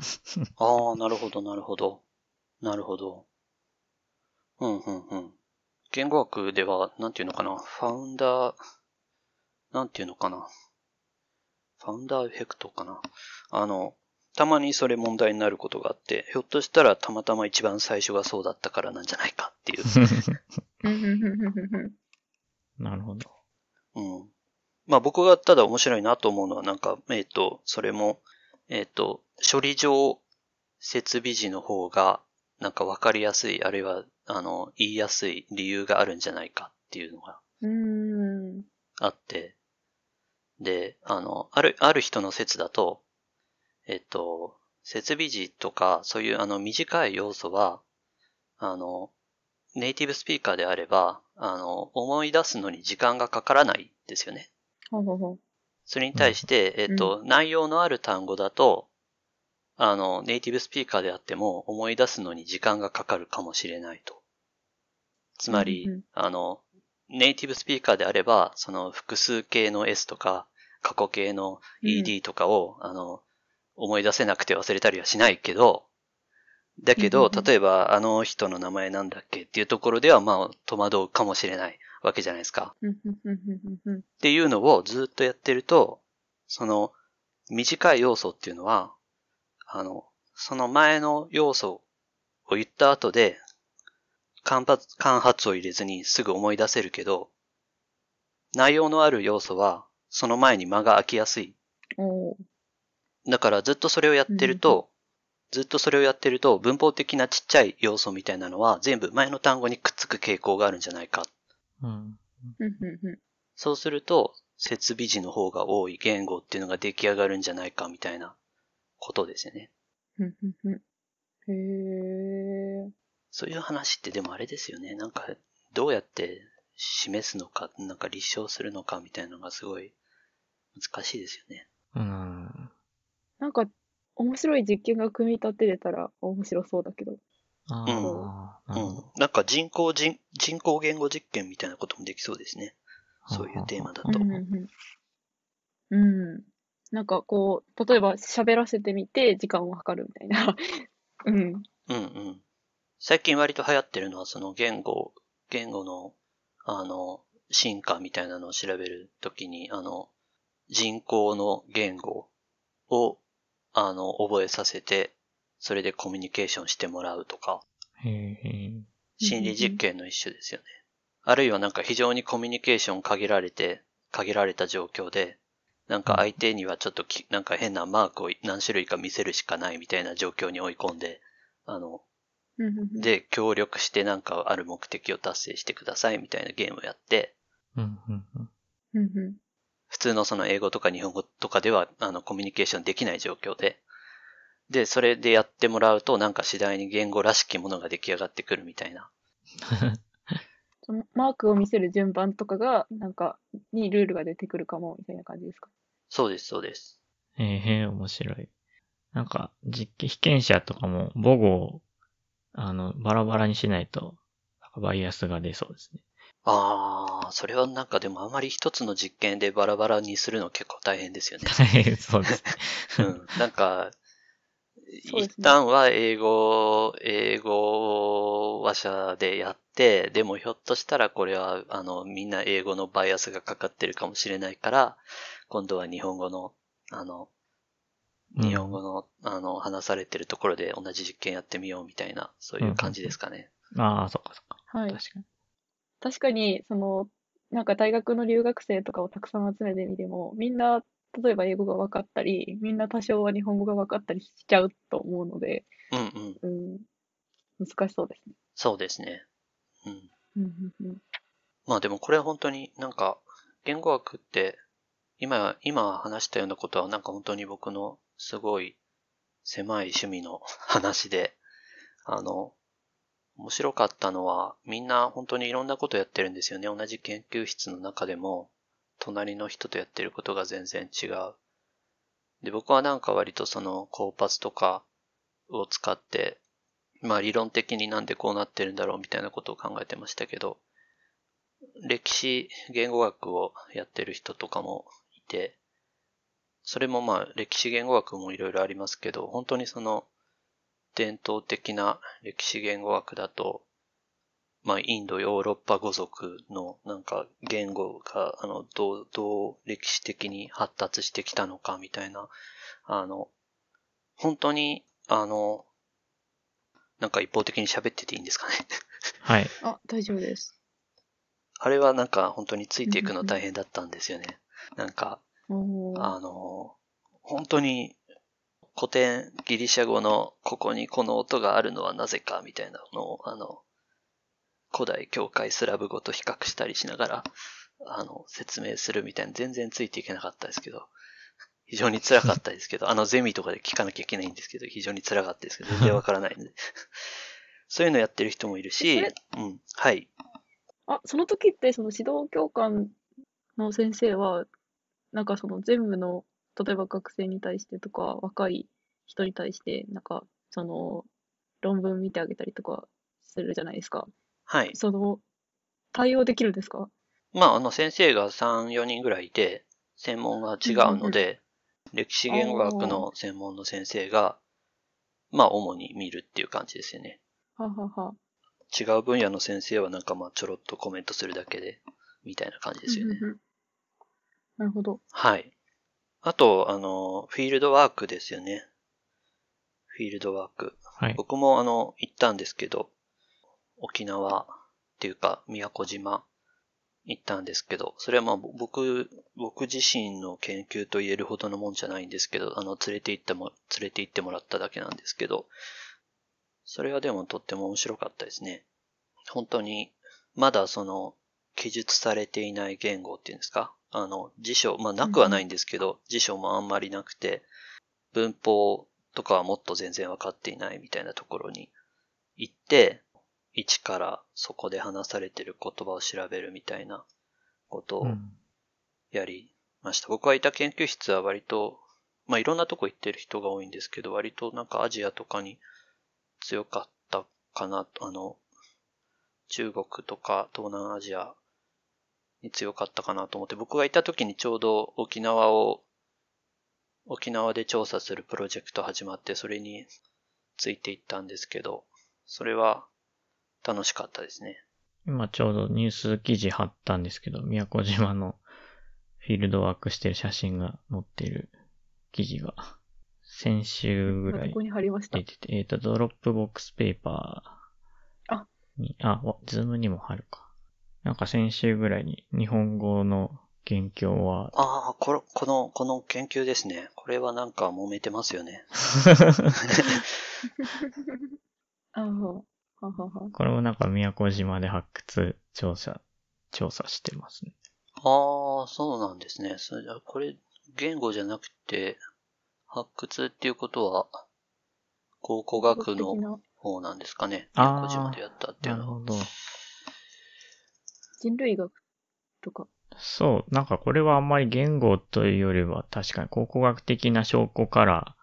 ああ、なるほどなるほど。なるほど。うんうんうん。言語学では、なんていうのかな。ファウンダー、なんていうのかな。ファウンダーエフェクトかな。あの、たまにそれ問題になることがあって、ひょっとしたらたまたま一番最初がそうだったからなんじゃないかっていう。なるほど。うん。まあ僕がただ面白いなと思うのは、なんか、えっと、それも、えっと、処理上、接尾辞の方が、なんかわかりやすい、あるいは、あの、言いやすい理由があるんじゃないかっていうのがあって、で、あの、ある、ある人の説だと、えっと、接尾辞とか、そういうあの短い要素は、あの、ネイティブスピーカーであれば、あの、思い出すのに時間がかからないですよね。ほうほうほう。それに対して、えっと、うん、内容のある単語だと、あの、ネイティブスピーカーであっても思い出すのに時間がかかるかもしれないと。つまり、うんうん、あの、ネイティブスピーカーであれば、その複数形の エス とか、過去形の イーディー とかを、うん、あの、思い出せなくて忘れたりはしないけど、だけど、例えば、あの人の名前なんだっけっていうところでは、まあ、戸惑うかもしれないわけじゃないですか。っていうのをずっとやってると、その、短い要素っていうのは、あの、その前の要素を言った後で、間髪、間髪を入れずにすぐ思い出せるけど、内容のある要素は、その前に間が空きやすい。だからずっとそれをやってると、ずっとそれをやってると、文法的なちっちゃい要素みたいなのは、全部前の単語にくっつく傾向があるんじゃないか。うん、そうすると、設備字の方が多い言語っていうのが出来上がるんじゃないか、みたいなことですよね。へー。そういう話ってでもあれですよね。なんか、どうやって示すのか、なんか立証するのかみたいなのがすごい難しいですよね。うん。なんか、面白い実験が組み立てれたら面白そうだけど。ああ、うん。うん。なんか人工人、人工言語実験みたいなこともできそうですね。そういうテーマだと。うん、うん。うん。なんかこう、例えば喋らせてみて時間を計るみたいな。うん。うんうん。最近割と流行ってるのはその言語、言語の、あの、進化みたいなのを調べるときに、あの、人工の言語を、あの、覚えさせて、それでコミュニケーションしてもらうとか、心理実験の一種ですよね。あるいはなんか非常にコミュニケーション限られて、限られた状況で、なんか相手にはちょっとき、なんか変なマークを何種類か見せるしかないみたいな状況に追い込んで、あの、で、協力してなんかある目的を達成してくださいみたいなゲームをやって、普通のその英語とか日本語とかではあのコミュニケーションできない状況で、で、それでやってもらうとなんか次第に言語らしきものが出来上がってくるみたいな。マークを見せる順番とかが、なんか、にルールが出てくるかもみたいな感じですか？そうです、そうです。ええー、面白い。なんか、実験、被験者とかも母語をあの、バラバラにしないと、なんかバイアスが出そうですね。ああ、それはなんかでもあまり一つの実験でバラバラにするの結構大変ですよね。大変そうです。うん。なんか、ね、一旦は英語、英語話者でやって、でもひょっとしたらこれは、あの、みんな英語のバイアスがかかってるかもしれないから、今度は日本語の、あの、日本語の、うん、あの、話されてるところで同じ実験やってみようみたいな、そういう感じですかね。うん、ああ、そっかそっか。はい。確かに。確かに、その、なんか大学の留学生とかをたくさん集めてみても、みんな、例えば英語が分かったり、みんな多少は日本語が分かったりしちゃうと思うので、うんうん。うん、難しそうですね。そうですね。うん。まあでもこれは本当になんか、言語学って、今、今話したようなことはなんか本当に僕の、すごい狭い趣味の話で、あの、面白かったのは、みんな本当にいろんなことやってるんですよね。同じ研究室の中でも、隣の人とやってることが全然違う。で、僕はなんか割とその、コーパスとかを使って、まあ理論的になんでこうなってるんだろうみたいなことを考えてましたけど、歴史、言語学をやってる人とかもいて、それもまあ歴史言語学もいろいろありますけど、本当にその伝統的な歴史言語学だと、まあインドヨーロッパ語族のなんか言語があのどう、どう歴史的に発達してきたのかみたいな、あの、本当にあの、なんか一方的に喋ってていいんですかね。はい。あ、大丈夫です。あれはなんか本当についていくの大変だったんですよね。なんか、あの、本当に古典ギリシャ語のここにこの音があるのはなぜかみたいなのを、あの、古代教会スラブ語と比較したりしながら、あの、説明するみたいな、全然ついていけなかったですけど、非常に辛かったですけど、あのゼミとかで聞かなきゃいけないんですけど、非常に辛かったですけど、全然わからないんで。そういうのやってる人もいるし、うん、はい。あ、その時ってその指導教官の先生は、なんかその全部の、例えば学生に対してとか、若い人に対して、なんか、その、論文見てあげたりとかするじゃないですか。はい。その、対応できるんですか？まあ、あの先生がさん、よにんぐらいいて、専門が違うので、うん、歴史言語学の専門の先生が、まあ、主に見るっていう感じですよね。ははは。違う分野の先生はなんかまあ、ちょろっとコメントするだけで、みたいな感じですよね。うんうん、なるほど。はい。あと、あの、フィールドワークですよね。フィールドワーク。はい、僕もあの、行ったんですけど、沖縄っていうか、宮古島行ったんですけど、それはまあ僕、僕自身の研究と言えるほどのもんじゃないんですけど、あの、連れて行っても、連れて行ってもらっただけなんですけど、それはでもとっても面白かったですね。本当に、まだその、記述されていない言語っていうんですか？あの、辞書、まあなくはないんですけど、うん、辞書もあんまりなくて、文法とかはもっと全然わかっていないみたいなところに行って、一からそこで話されてる言葉を調べるみたいなことをやりました。うん、僕がいた研究室は割と、まあいろんなとこ行ってる人が多いんですけど、割となんかアジアとかに強かったかなと、あの、中国とか東南アジア、強かったかなと思って、僕がいた時にちょうど沖縄を沖縄で調査するプロジェクト始まって、それについていったんですけど、それは楽しかったですね。今ちょうどニュース記事貼ったんですけど、宮古島のフィールドワークしてる写真が載っている記事が先週ぐらい出てて、えっとドロップボックスペーパーに、あ、ズームにも貼るか。なんか先週ぐらいに日本語の研究は。ああ、この、この、この研究ですね。これはなんか揉めてますよね。これもなんか宮古島で発掘調査、調査してますね。ああ、そうなんですね。それじゃこれ、言語じゃなくて、発掘っていうことは、考古学の方なんですかね。宮古島でやったっていうのは。なるほど。人類学とか。そう、なんかこれはあんまり言語というよりは、確かに考古学的な証拠から、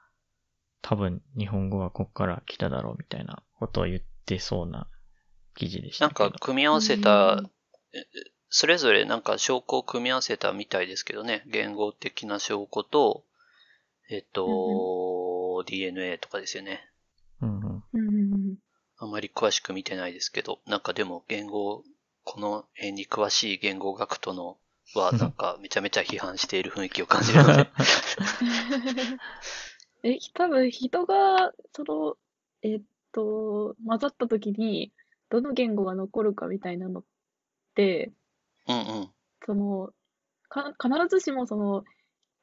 多分日本語はここから来ただろうみたいなことを言ってそうな記事でした。なんか組み合わせた、それぞれなんか証拠を組み合わせたみたいですけどね。言語的な証拠と、えっと、ディーエヌエー とかですよね。うんうん。あんまり詳しく見てないですけど、なんかでも言語、この辺に詳しい言語学徒のは、なんかめちゃめちゃ批判している雰囲気を感じるので。え、多分人が、その、えっと、混ざった時に、どの言語が残るかみたいなのって、うんうん、そのか、必ずしもその、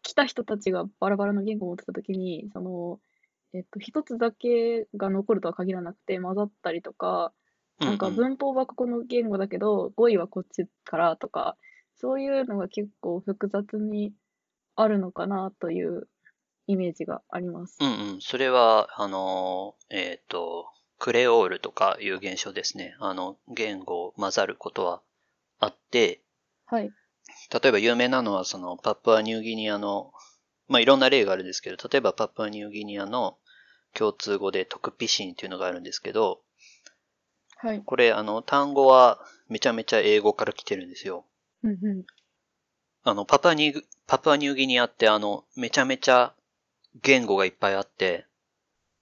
来た人たちがバラバラの言語を持ってた時に、その、えっと、一つだけが残るとは限らなくて、混ざったりとか、なんか文法はここの言語だけど、語彙はこっちからとか、そういうのが結構複雑にあるのかなというイメージがあります。うんうん。それは、あの、えっと、クレオールとかいう現象ですね。あの、言語を混ざることはあって、はい。例えば有名なのは、その、パプアニューギニアの、まあ、いろんな例があるんですけど、例えばパプアニューギニアの共通語でトクピシンっていうのがあるんですけど、はい、これ、あの、単語はめちゃめちゃ英語から来てるんですよ。うんうん、あの、パプアニュ、パプアニューギニアって、あの、めちゃめちゃ言語がいっぱいあって、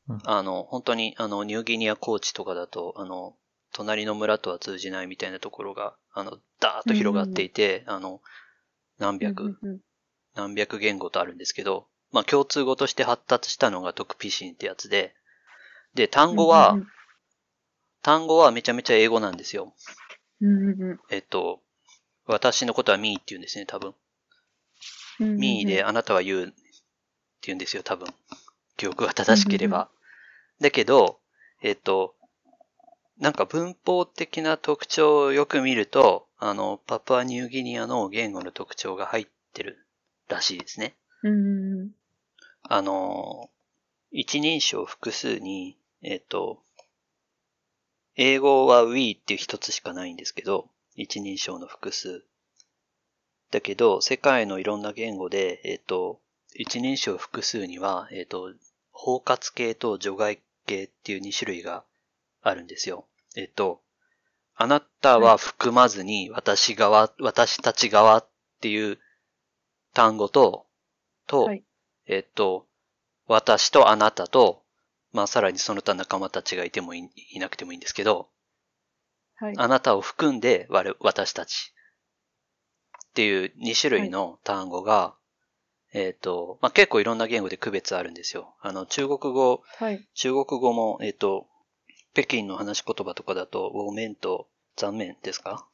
うん、あの、本当に、あの、ニューギニア高地とかだと、あの、隣の村とは通じないみたいなところが、あの、ダーッと広がっていて、うんうん、あの、何百、うんうん、何百言語とあるんですけど、まあ、共通語として発達したのがトクピシンってやつで、で、単語は、うんうん、単語はめちゃめちゃ英語なんですよ。うんうん、えっと、私のことはミーって言うんですね、多分。うんうんうん、ミーであなたはユーって言うんですよ、多分。記憶が正しければ。うんうんうん、だけど、えっと、なんか文法的な特徴をよく見ると、あの、パプアニューギニアの言語の特徴が入ってるらしいですね。うんうん、あの、一人称複数に、えっと、英語は we っていう一つしかないんですけど、一人称の複数。だけど、世界のいろんな言語で、えっと、一人称複数には、えっと、包括形と除外形っていうに種類があるんですよ。えっと、あなたは含まずに私側、私たち側っていう単語と、と、はい、えっと、私とあなたと、まあさらにその他仲間たちがいても い, いなくてもいいんですけど、はい、あなたを含んで我私たちっていうに種類の単語が、はいえっと、まあ、結構いろんな言語で区別あるんですよ。あの、中国語、はい、中国語も、えっと、北京の話し言葉とかだと、ウォメンとザメンですか？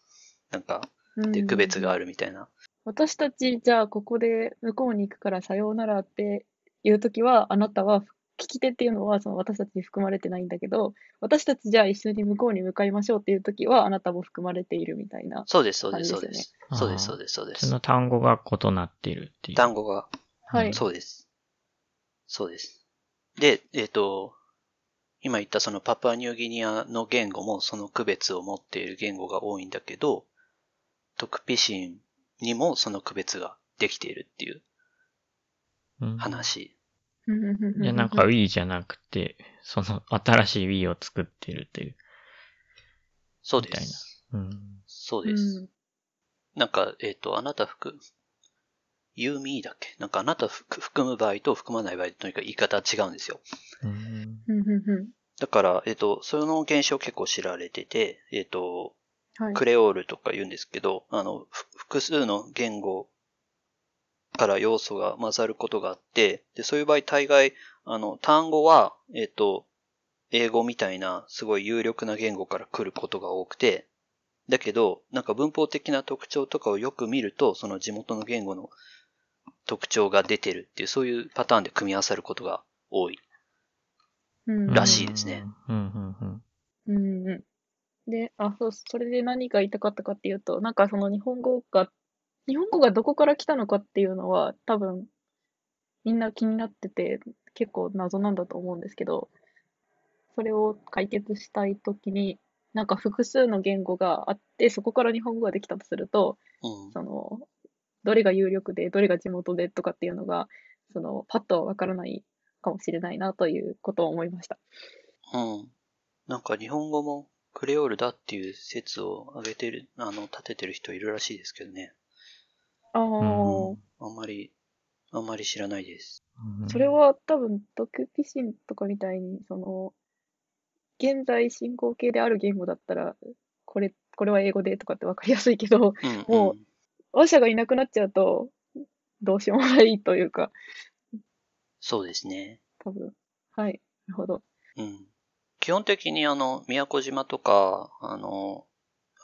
なんか、で区別があるみたいな。私たち、じゃあここで向こうに行くからさようならっていうときは、あなたは、聞き手っていうのはその私たちに含まれてないんだけど、私たちじゃあ一緒に向こうに向かいましょうっていうときは、あなたも含まれているみたいな、ね。そうです、そうです、そうです。そうです、そうです、そうです。その単語が異なっているっていう。単語が。はい。そうです。そうです。で、えっと、今言ったそのパプアニューギニアの言語もその区別を持っている言語が多いんだけど、トクピシンにもその区別ができているっていう話。うんいやなんか Wii じゃなくて、その新しい Wii を作ってるっていう。そうです。みたいな。うん、そうです。うん、なんか、えっ、ー、と、あなた含む、You Me だっけなんかあなた含む場合と含まない場合とにかく言い方は違うんですよ。うん、だから、えっ、ー、と、その現象結構知られてて、えっ、ー、と、はい、クレオールとか言うんですけど、あの、複数の言語、から要素が混ざることがあって、で、そういう場合大概、あの、単語は、えっと、英語みたいなすごい有力な言語から来ることが多くて、だけど、なんか文法的な特徴とかをよく見ると、その地元の言語の特徴が出てるっていう、そういうパターンで組み合わさることが多い。らしいですね。で、あ、そう、それで何が言いたかったかっていうと、なんかその日本語が日本語がどこから来たのかっていうのは多分みんな気になってて結構謎なんだと思うんですけど、それを解決したいときになんか複数の言語があってそこから日本語ができたとすると、うん、そのどれが有力でどれが地元でとかっていうのがそのパッとわからないかもしれないなということを思いました。うん、なんか日本語もクレオールだっていう説を挙げてるあの立ててる人いるらしいですけどね。あうん、あんまり、あんまり知らないです。それは多分、トクピシンとかみたいに、その、現在進行形である言語だったら、これ、これは英語でとかってわかりやすいけど、うんうん、もう、話者がいなくなっちゃうと、どうしようもないというか。そうですね。多分。はい。なるほど。うん。基本的に、あの、宮古島とか、あの、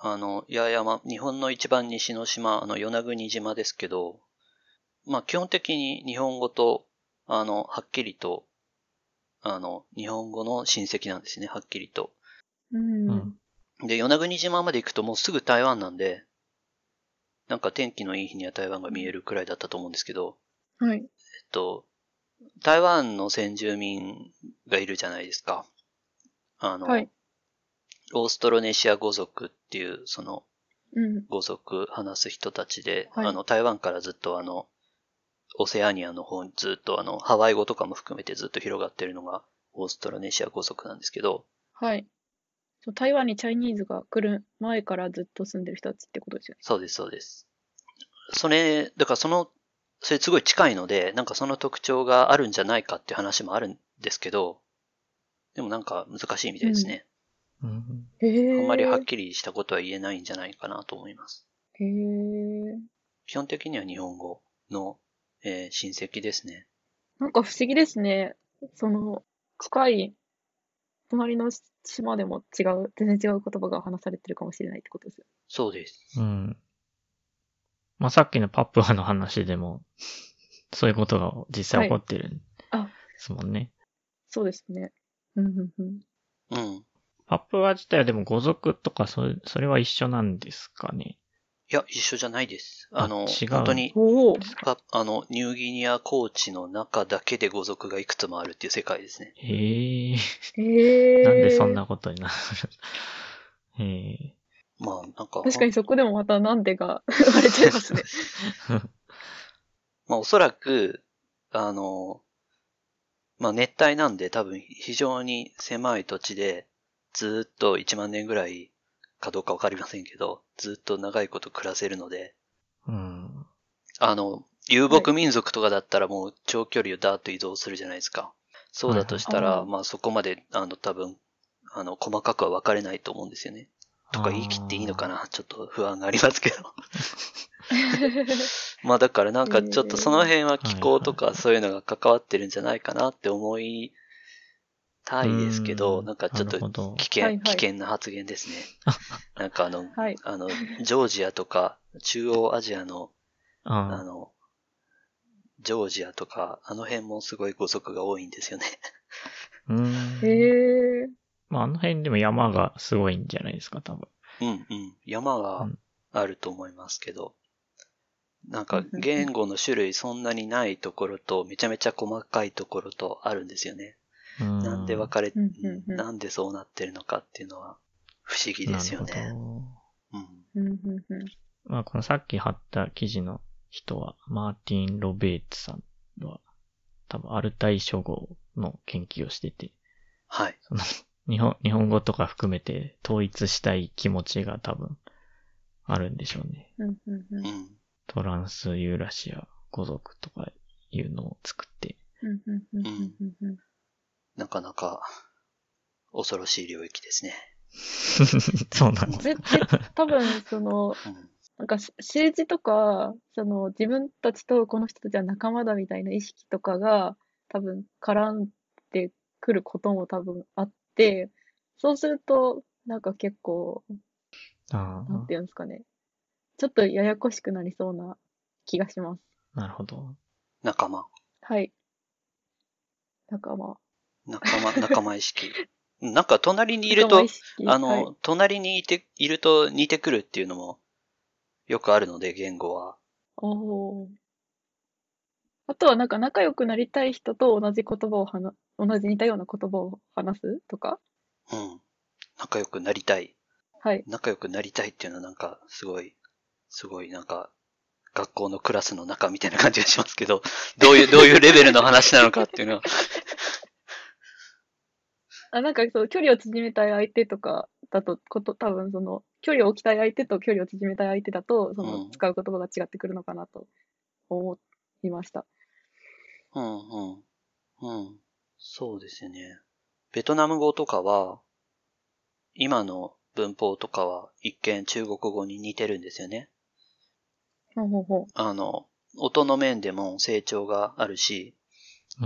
あの、八重山、日本の一番西の島、あの、与那国島ですけど、まあ、基本的に日本語と、あの、はっきりと、あの、日本語の親戚なんですね、はっきりと。うん。で、与那国島まで行くともうすぐ台湾なんで、なんか天気のいい日には台湾が見えるくらいだったと思うんですけど、はい。えっと、台湾の先住民がいるじゃないですか。あの、はい。オーストロネシア語族っていう、その、語族話す人たちで、うんはい、あの、台湾からずっとあの、オセアニアの方にずっとあの、ハワイ語とかも含めてずっと広がってるのが、オーストロネシア語族なんですけど。はい。台湾にチャイニーズが来る前からずっと住んでる人たちってことですよね。そうです、そうです。それ、だからその、それすごい近いので、なんかその特徴があるんじゃないかっていう話もあるんですけど、でもなんか難しいみたいですね。うんうん、あんまりはっきりしたことは言えないんじゃないかなと思います。へー。基本的には日本語の、えー、親戚ですね。なんか不思議ですね。その、近い、隣の島でも違う、全然違う言葉が話されてるかもしれないってことですよ。そうです。うん。まあ、さっきのパプアの話でも、そういうことが実際起こってるんですもんね。はい、そうですね。うんうんうん。うんパプア自体はでも語族とかそれ、それは一緒なんですかね？いや、一緒じゃないです。あの、違う本当に、あの、ニューギニア高地の中だけで語族がいくつもあるっていう世界ですね。へえ。へえ。なんでそんなことになる？へえ。まあ、なんか。確かにそこでもまたなんでが生まれちゃいますね。まあ、おそらく、あの、まあ、熱帯なんで多分非常に狭い土地で、ずーっといちまんねんぐらいかどうかわかりませんけど、ずっと長いこと暮らせるので、うん、あの遊牧民族とかだったらもう長距離をダーッと移動するじゃないですか。そうだとしたら、はい、まあそこまであの多分あの細かくは分かれないと思うんですよね。とか言い切っていいのかな、ちょっと不安がありますけど。まあだからなんかちょっとその辺は気候とかそういうのが関わってるんじゃないかなって思いたいですけど、なんかちょっと危険、はいはい、危険な発言ですね。なんかあの、はい、あの、ジョージアとか中央アジアの、あの、ジョージアとかあの辺もすごい誤測が多いんですよね。へぇー。まあ、あの辺でも山がすごいんじゃないですか、多分。うんうん。山があると思いますけど、うん、なんか言語の種類そんなにないところと、めちゃめちゃ細かいところとあるんですよね。うんなんで分かれ、うんうんうん、なんでそうなってるのかっていうのは不思議ですよね。なるほど。うん。うんうんうん、まあ、このさっき貼った記事の人は、マーティン・ロベーツさんは、多分アルタイ諸語の研究をしてて、はい。その日本、日本語とか含めて統一したい気持ちが多分あるんでしょうね。うんうんうん、トランスユーラシア語族とかいうのを作って、うんうんうん。なかなか恐ろしい領域ですね。そうなんですか。多分その、なんか政治とか、その自分たちとこの人たちは仲間だみたいな意識とかが多分絡んでくることも多分あって、で、そうすると、なんか結構、なんていうんですかね。ちょっとややこしくなりそうな気がします。なるほど。仲間。はい。仲間。仲間、仲間意識。なんか隣にいると、あの、はい、隣にいて、いると似てくるっていうのもよくあるので、言語は。おー。あとはなんか仲良くなりたい人と同じ言葉を話、同じ似たような言葉を話すとか？うん。仲良くなりたい。はい。仲良くなりたいっていうのはなんかすごい、すごいなんか学校のクラスの中みたいな感じがしますけど、どういう、どういうレベルの話なのかっていうのは。あ、なんかそう、距離を縮めたい相手とかだと、こと、多分その、距離を置きたい相手と距離を縮めたい相手だと、その、使う言葉が違ってくるのかなと思いました。うんうん。うん。そうですよね。ベトナム語とかは、今の文法とかは一見中国語に似てるんですよね。ほうほうほう。あの、音の面でも成長があるし、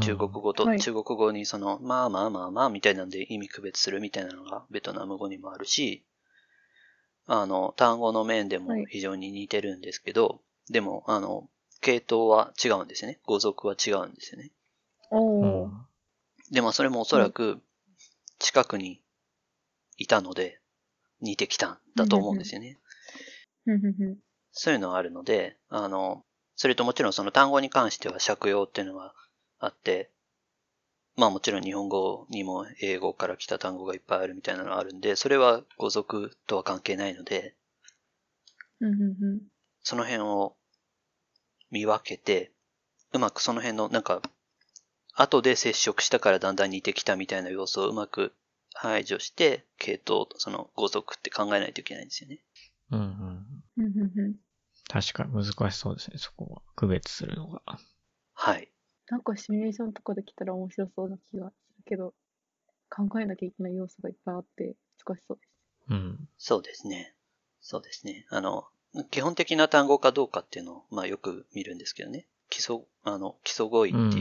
中国語と、うんはい、中国語にその、まあまあまあまあみたいなんで意味区別するみたいなのがベトナム語にもあるし、あの、単語の面でも非常に似てるんですけど、はい、でも、あの、系統は違うんですよね。語族は違うんですよね。おー。でもそれもおそらく近くにいたので似てきたんだと思うんですよね。そういうのはあるので、あの、それともちろんその単語に関しては借用っていうのがあって、まあもちろん日本語にも英語から来た単語がいっぱいあるみたいなのがあるんで、それは語族とは関係ないので、その辺を見分けて、うまくその辺の、なんか、後で接触したからだんだん似てきたみたいな要素をうまく排除して、系統、その語族って考えないといけないんですよね。うんうん。確かに難しそうですね、そこは。区別するのが。はい。なんかシミュレーションとかできたら面白そうな気がするけど、考えなきゃいけない要素がいっぱいあって難しそうです。うん。そうですね。そうですね。あの、基本的な単語かどうかっていうのを、まあよく見るんですけどね。基礎、あの、基礎語彙って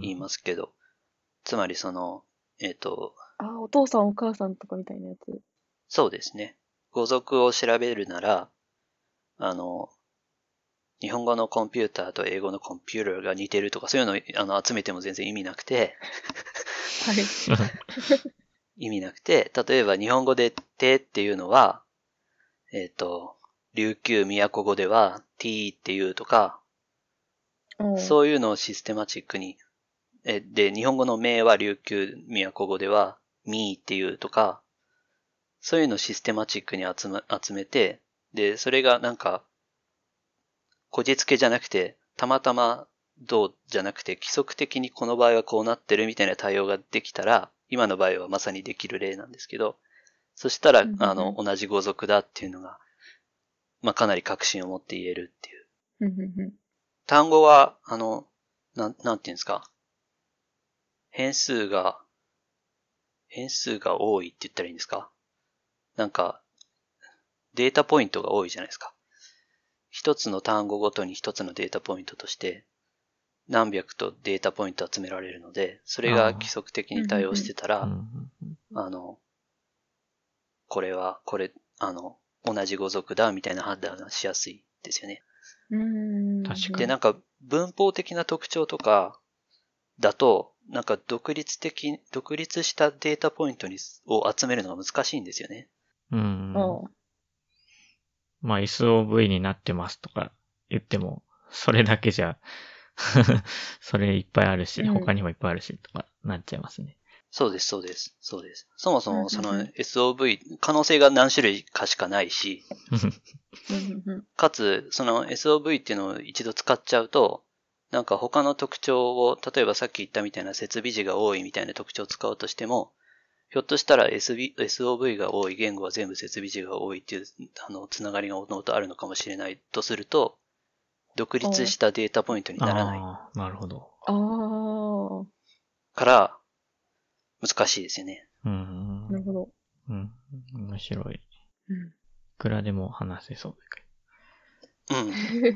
言いますけど。うんうんうん、つまりその、えっと。あ、お父さんお母さんとかみたいなやつ。そうですね。語族を調べるなら、あの、日本語のコンピューターと英語のコンピューターが似てるとか、そういうのをあの集めても全然意味なくて。はい。意味なくて、例えば日本語でてっていうのは、えっと、琉球都語では t っていうとか、そういうのをシステマチックに、えで、日本語の名は琉球都語では み っていうとか、そういうのをシステマチックに集め、集めて、で、それがなんか、こじつけじゃなくて、たまたまどうじゃなくて、規則的にこの場合はこうなってるみたいな対応ができたら、今の場合はまさにできる例なんですけど、そしたら、うんうん、あの、同じ語族だっていうのが、まあ、かなり確信を持って言えるっていう。うんうんうん、単語は、あの、なん、なんていうんですか。変数が、変数が多いって言ったらいいんですか？なんか、データポイントが多いじゃないですか。一つの単語ごとに一つのデータポイントとして、何百とデータポイント集められるので、それが規則的に対応してたら、あ, あの、これは、これ、あの、同じ語族だ、みたいな判断がしやすいですよね。うん。確かに。で、なんか、文法的な特徴とか、だと、なんか、独立的、独立したデータポイントにを集めるのが難しいんですよね。うん。まあ、エスオーブイ になってますとか言っても、それだけじゃ、それいっぱいあるし、他にもいっぱいあるし、とかなっちゃいますね。そうです、そうです、そうです。そもそもその エスオーブイ、可能性が何種類かしかないし、かつ、その エスオーブイ っていうのを一度使っちゃうと、なんか他の特徴を、例えばさっき言ったみたいな接尾詞が多いみたいな特徴を使おうとしても、ひょっとしたら エスオーブイ が多い言語は全部接尾詞が多いっていう、あの、つながりがもともとあるのかもしれないとすると、独立したデータポイントにならない。ああ、なるほど。ああ。から、難しいですよね。うん。なるほど。うん。面白い。うん。いくらでも話せそうだけど。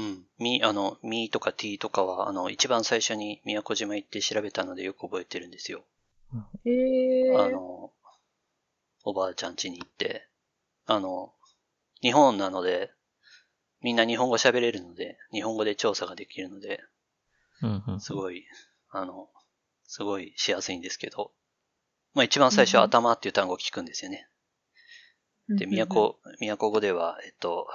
うん。うん。み、あの、みとか t とかは、あの、一番最初に宮古島行って調べたのでよく覚えてるんですよ。へえ。あの、おばあちゃん家に行って、あの、日本なので、みんな日本語喋れるので、日本語で調査ができるので、うんうん、すごい、あの、すごいしやすいんですけど、まあ一番最初は頭っていう単語を聞くんですよね。うんうん、で、宮古、宮古語では、えっと、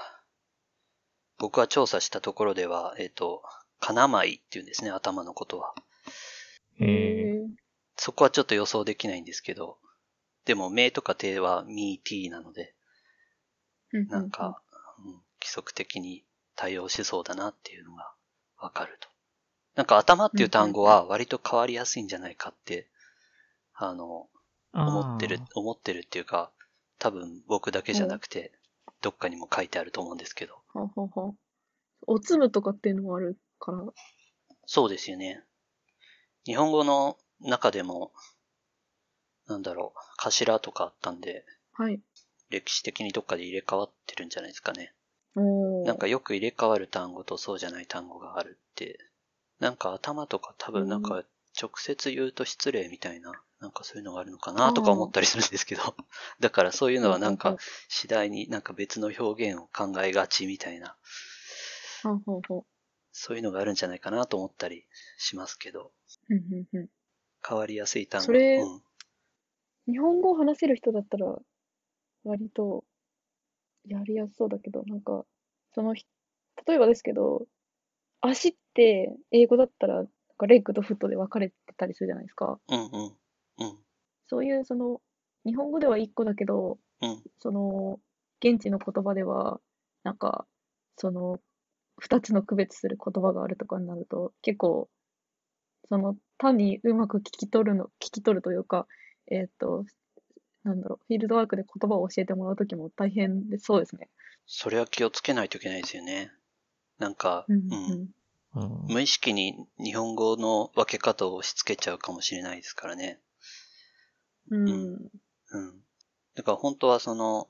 僕は調査したところでは、えっと、かなまいっていうんですね、頭のことは。へー。そこはちょっと予想できないんですけど、でも、名とか手はみ、てぃなので、なんか、うん、規則的に対応しそうだなっていうのがわかると。なんか頭っていう単語は割と変わりやすいんじゃないかって、あの、思ってる、思ってるっていうか、多分僕だけじゃなくて、どっかにも書いてあると思うんですけど。ははは。お粒とかっていうのもあるから。そうですよね。日本語の中でも、なんだろう、頭とかあったんで、はい。歴史的にどっかで入れ替わってるんじゃないですかね。なんかよく入れ替わる単語とそうじゃない単語があるって、なんか頭とか多分なんか直接言うと失礼みたいな、なんかそういうのがあるのかなとか思ったりするんですけど、だからそういうのはなんか次第になんか別の表現を考えがちみたいな、そういうのがあるんじゃないかなと思ったりしますけど、変わりやすい単語。それ、うん、日本語を話せる人だったら割と、やりやすそうだけど、なんか、その、例えばですけど、足って英語だったら、なんかレッグとフットで分かれてたりするじゃないですか。うんうんうん。そういう、その、日本語ではいっこだけど、うん、その、現地の言葉では、なんか、その、ふたつの区別する言葉があるとかになると、結構、その、単にうまく聞き取るの、聞き取るというか、えっと、なんだろう、フィールドワークで言葉を教えてもらうときも大変でそうですね。それは気をつけないといけないですよね。なんか、うんうん、無意識に日本語の分け方を押し付けちゃうかもしれないですからね。うん。うん。うん、だから本当はその、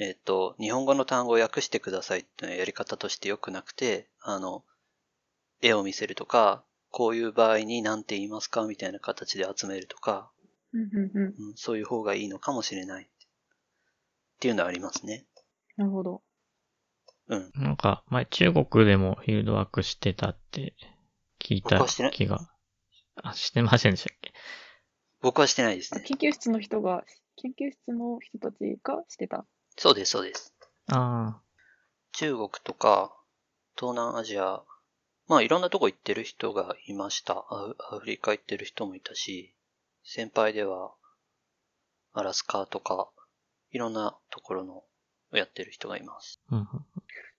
えっと、日本語の単語を訳してくださいっていうのはやり方として良くなくて、あの、絵を見せるとか、こういう場合に何て言いますかみたいな形で集めるとか、うん、そういう方がいいのかもしれないっていうのはありますね。なるほど。うん。なんか前中国でもフィールドワークしてたって聞いた気が。あ、してませんでしたっけ？僕はしてないですね。研究室の人が研究室の人たちがしてた。そうですそうです。ああ。中国とか東南アジア、まあいろんなとこ行ってる人がいました。アフリカ行ってる人もいたし。先輩では、アラスカとか、いろんなところの、やってる人がいます。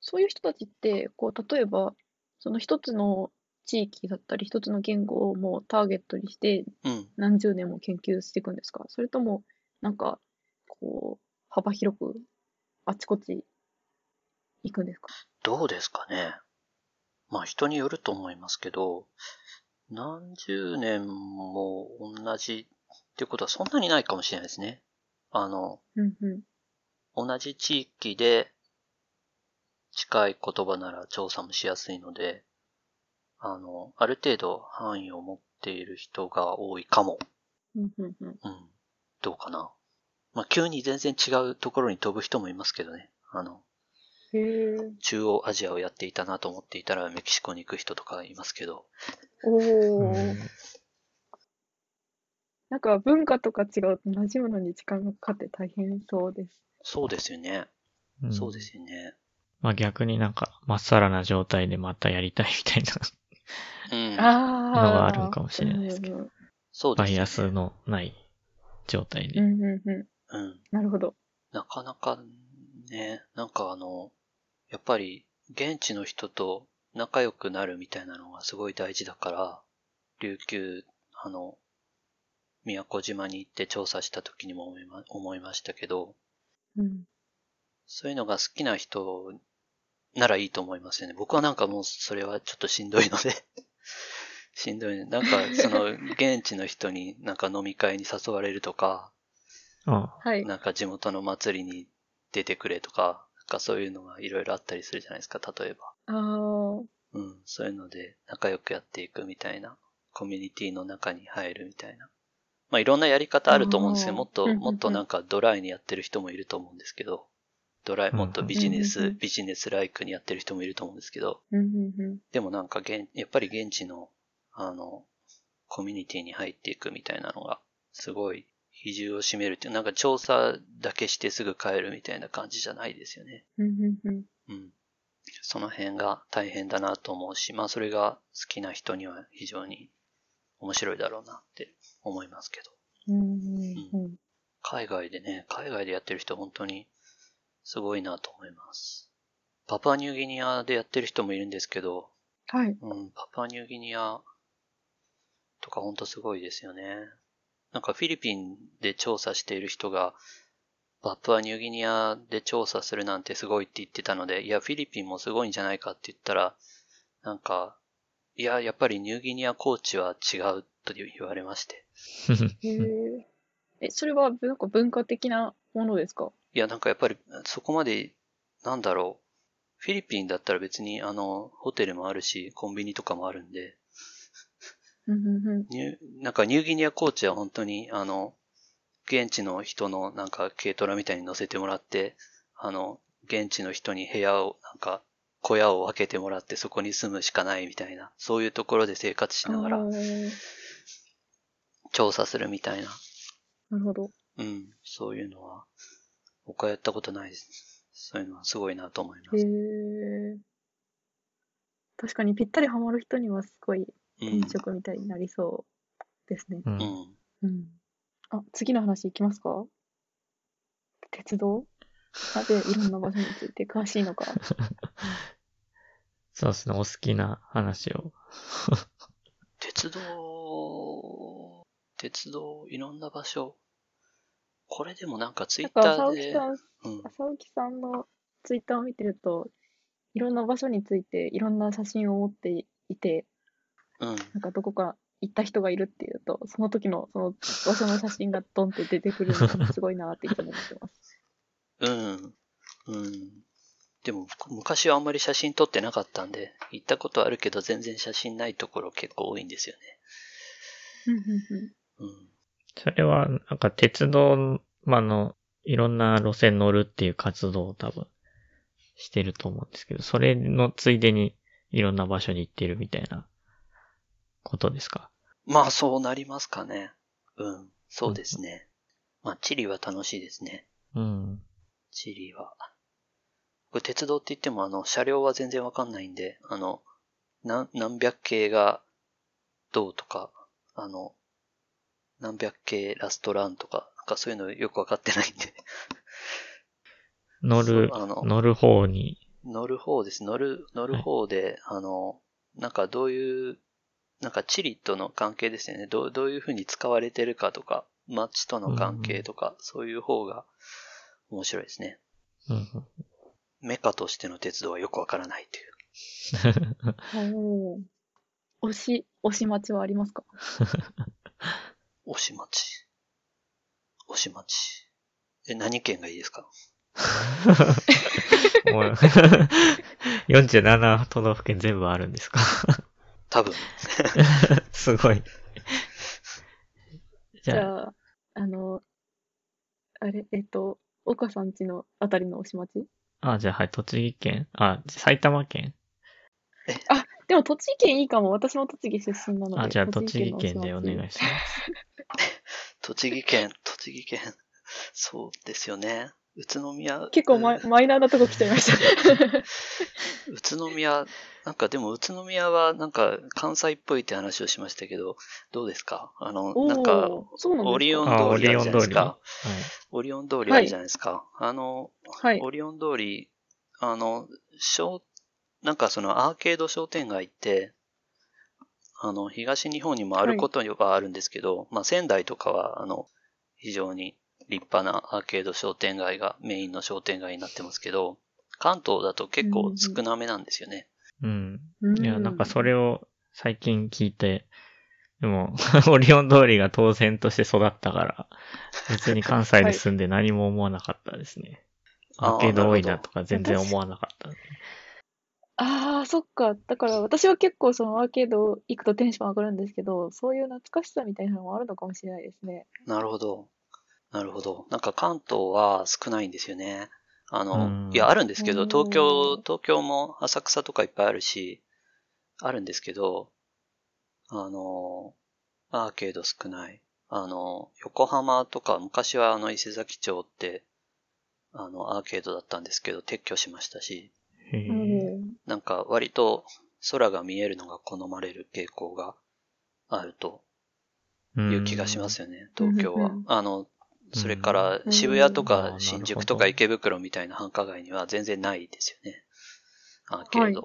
そういう人たちって、こう、例えば、その一つの地域だったり、一つの言語をもうターゲットにして、何十年も研究していくんですか？うん、それとも、なんか、こう幅広くあちこち行くんですか？どうですかね。まあ人によると思いますけど、何十年も同じってことはそんなにないかもしれないですね。あの、うんうん、同じ地域で近い言葉なら調査もしやすいので、あの、ある程度範囲を持っている人が多いかも。うんうんうん。うん。どうかな。まあ、急に全然違うところに飛ぶ人もいますけどね。あの、へー。中央アジアをやっていたなと思っていたらメキシコに行く人とかいますけど。おー。なんか文化とか違うと馴染むのに時間がかかって大変そうです。そうですよね。うん、そうですよね。まあ、逆になんかまっさらな状態でまたやりたいみたいな。うん、のはあるのかもしれないですけど、そうですね、バイアスのない状態で、うんうんうんうん、なるほど。なかなかね、なんかあのやっぱり現地の人と仲良くなるみたいなのがすごい大事だから、琉球あの宮古島に行って調査した時にも思いま、思いましたけど、うん、そういうのが好きな人ならいいと思いますよね。僕はなんかもうそれはちょっとしんどいので、しんどい、ね、なんかその現地の人になんか飲み会に誘われるとか、うん、なんか地元の祭りに出てくれとか、なんかそういうのがいろいろあったりするじゃないですか、例えば。あー。うん、そういうので仲良くやっていくみたいな、コミュニティの中に入るみたいな。まあいろんなやり方あると思うんですよ。もっともっとなんかドライにやってる人もいると思うんですけど。ドライもっとビジネス、うんうんうん、ビジネスライクにやってる人もいると思うんですけど、うんうんうん、でもなんか現やっぱり現地のあのコミュニティに入っていくみたいなのがすごい比重を占めるっていう、なんか調査だけしてすぐ帰るみたいな感じじゃないですよね、うんうんうんうん、その辺が大変だなと思うし、まあそれが好きな人には非常に面白いだろうなって思いますけど、うんうんうんうん、海外でね、海外でやってる人本当にすごいなと思います。パパニューギニアでやってる人もいるんですけど、はい。うん、パパニューギニアとかほんとすごいですよね。なんかフィリピンで調査している人が、パパニューギニアで調査するなんてすごいって言ってたので、いや、フィリピンもすごいんじゃないかって言ったら、なんか、いや、やっぱりニューギニア高地は違うと言われまして。へー。え、それはなんか文化的なものですか？いや、なんかやっぱりそこまで、なんだろう、フィリピンだったら別にあのホテルもあるしコンビニとかもあるんでニュなんかニューギニア高地は本当にあの現地の人のなんか軽トラみたいに乗せてもらって、あの現地の人に部屋をなんか小屋を分けてもらってそこに住むしかないみたいな、そういうところで生活しながら調査するみたいな。なるほど。うん、そういうのは僕はやったことないです。そういうのはすごいなと思います。へー。確かにぴったりハマる人にはすごい転職みたいになりそうですね。うん。うんうん、あ、次の話いきますか？鉄道？なぜいろんな場所について詳しいのか。そうですね。お好きな話を。鉄道、鉄道、いろんな場所。これでもなんかツイッターで、なんか佐々木さんのツイッターを見てると、いろんな場所についていろんな写真を持っていて、うん、なんかどこか行った人がいるっていうと、その時のその場所の写真がドンって出てくるのがすごいなっていつも思ってます。うんうん。でも昔はあんまり写真撮ってなかったんで、行ったことあるけど全然写真ないところ結構多いんですよね。うんうんうん。うんそれは、なんか鉄道、まあの、いろんな路線乗るっていう活動を多分してると思うんですけど、それのついでにいろんな場所に行ってるみたいなことですか？まあそうなりますかね。うん、そうですね。うん、まあチリは楽しいですね。うん。チリは。これ鉄道って言ってもあの、車両は全然わかんないんで、あの、何、何百系がどうとか、あの、何百系ラストランとか、なんかそういうのよくわかってないんで。乗る、乗る方に。乗る方です。乗る、乗る方で、はい、あの、なんかどういう、なんかチリとの関係ですよね。どう、どういうふうに使われてるかとか、街との関係とか、うん、そういう方が面白いですね、うん、メカとしての鉄道はよくわからないというお推し、推し待ちはありますか？推し待ち推し待ちえ、何県がいいですか？もうよんじゅうなな都道府県全部あるんですか？多分。すごい。じゃあ、あの、あれ、えっと、岡さん家のあたりの推し町？あ、じゃあはい、栃木県。あ、埼玉県。え、あ、でも栃木県いいかも。私も栃木出身なので。あ、じゃあ栃木県でお願いします。栃木県、栃木県。そうですよね。宇都宮。結構 マ,、うん、マイナーなとこ来ちゃいました。宇都宮、なんかでも宇都宮はなんか関西っぽいって話をしましたけど、どうですか？あの、なんか、オリオン通りあるじゃないですか。オリオン通りあるじゃないですか。あの、はい、オリオン通り、あの、商、なんかそのアーケード商店街って、あの、東日本にもあることはあるんですけど、はい、まあ仙台とかは、あの、非常に、立派なアーケード商店街がメインの商店街になってますけど、関東だと結構少なめなんですよね。うん。いや、なんかそれを最近聞いて、でも、オリオン通りが当然として育ったから、別に関西に住んで何も思わなかったですね。はい、アーケード多いなとか全然思わなかった、ね。ああ、そっか。だから私は結構そのアーケード行くとテンション上がるんですけど、そういう懐かしさみたいなのもあるのかもしれないですね。なるほど。なるほど。なんか関東は少ないんですよね。あの、いや、あるんですけど、東京、東京も浅草とかいっぱいあるし、あるんですけど、あの、アーケード少ない。あの、横浜とか、昔はあの伊勢崎町って、あの、アーケードだったんですけど、撤去しましたし、なんか割と空が見えるのが好まれる傾向があるという気がしますよね、東京は。あの、それから渋谷とか新宿とか池袋みたいな繁華街には全然ないですよね。アーケード。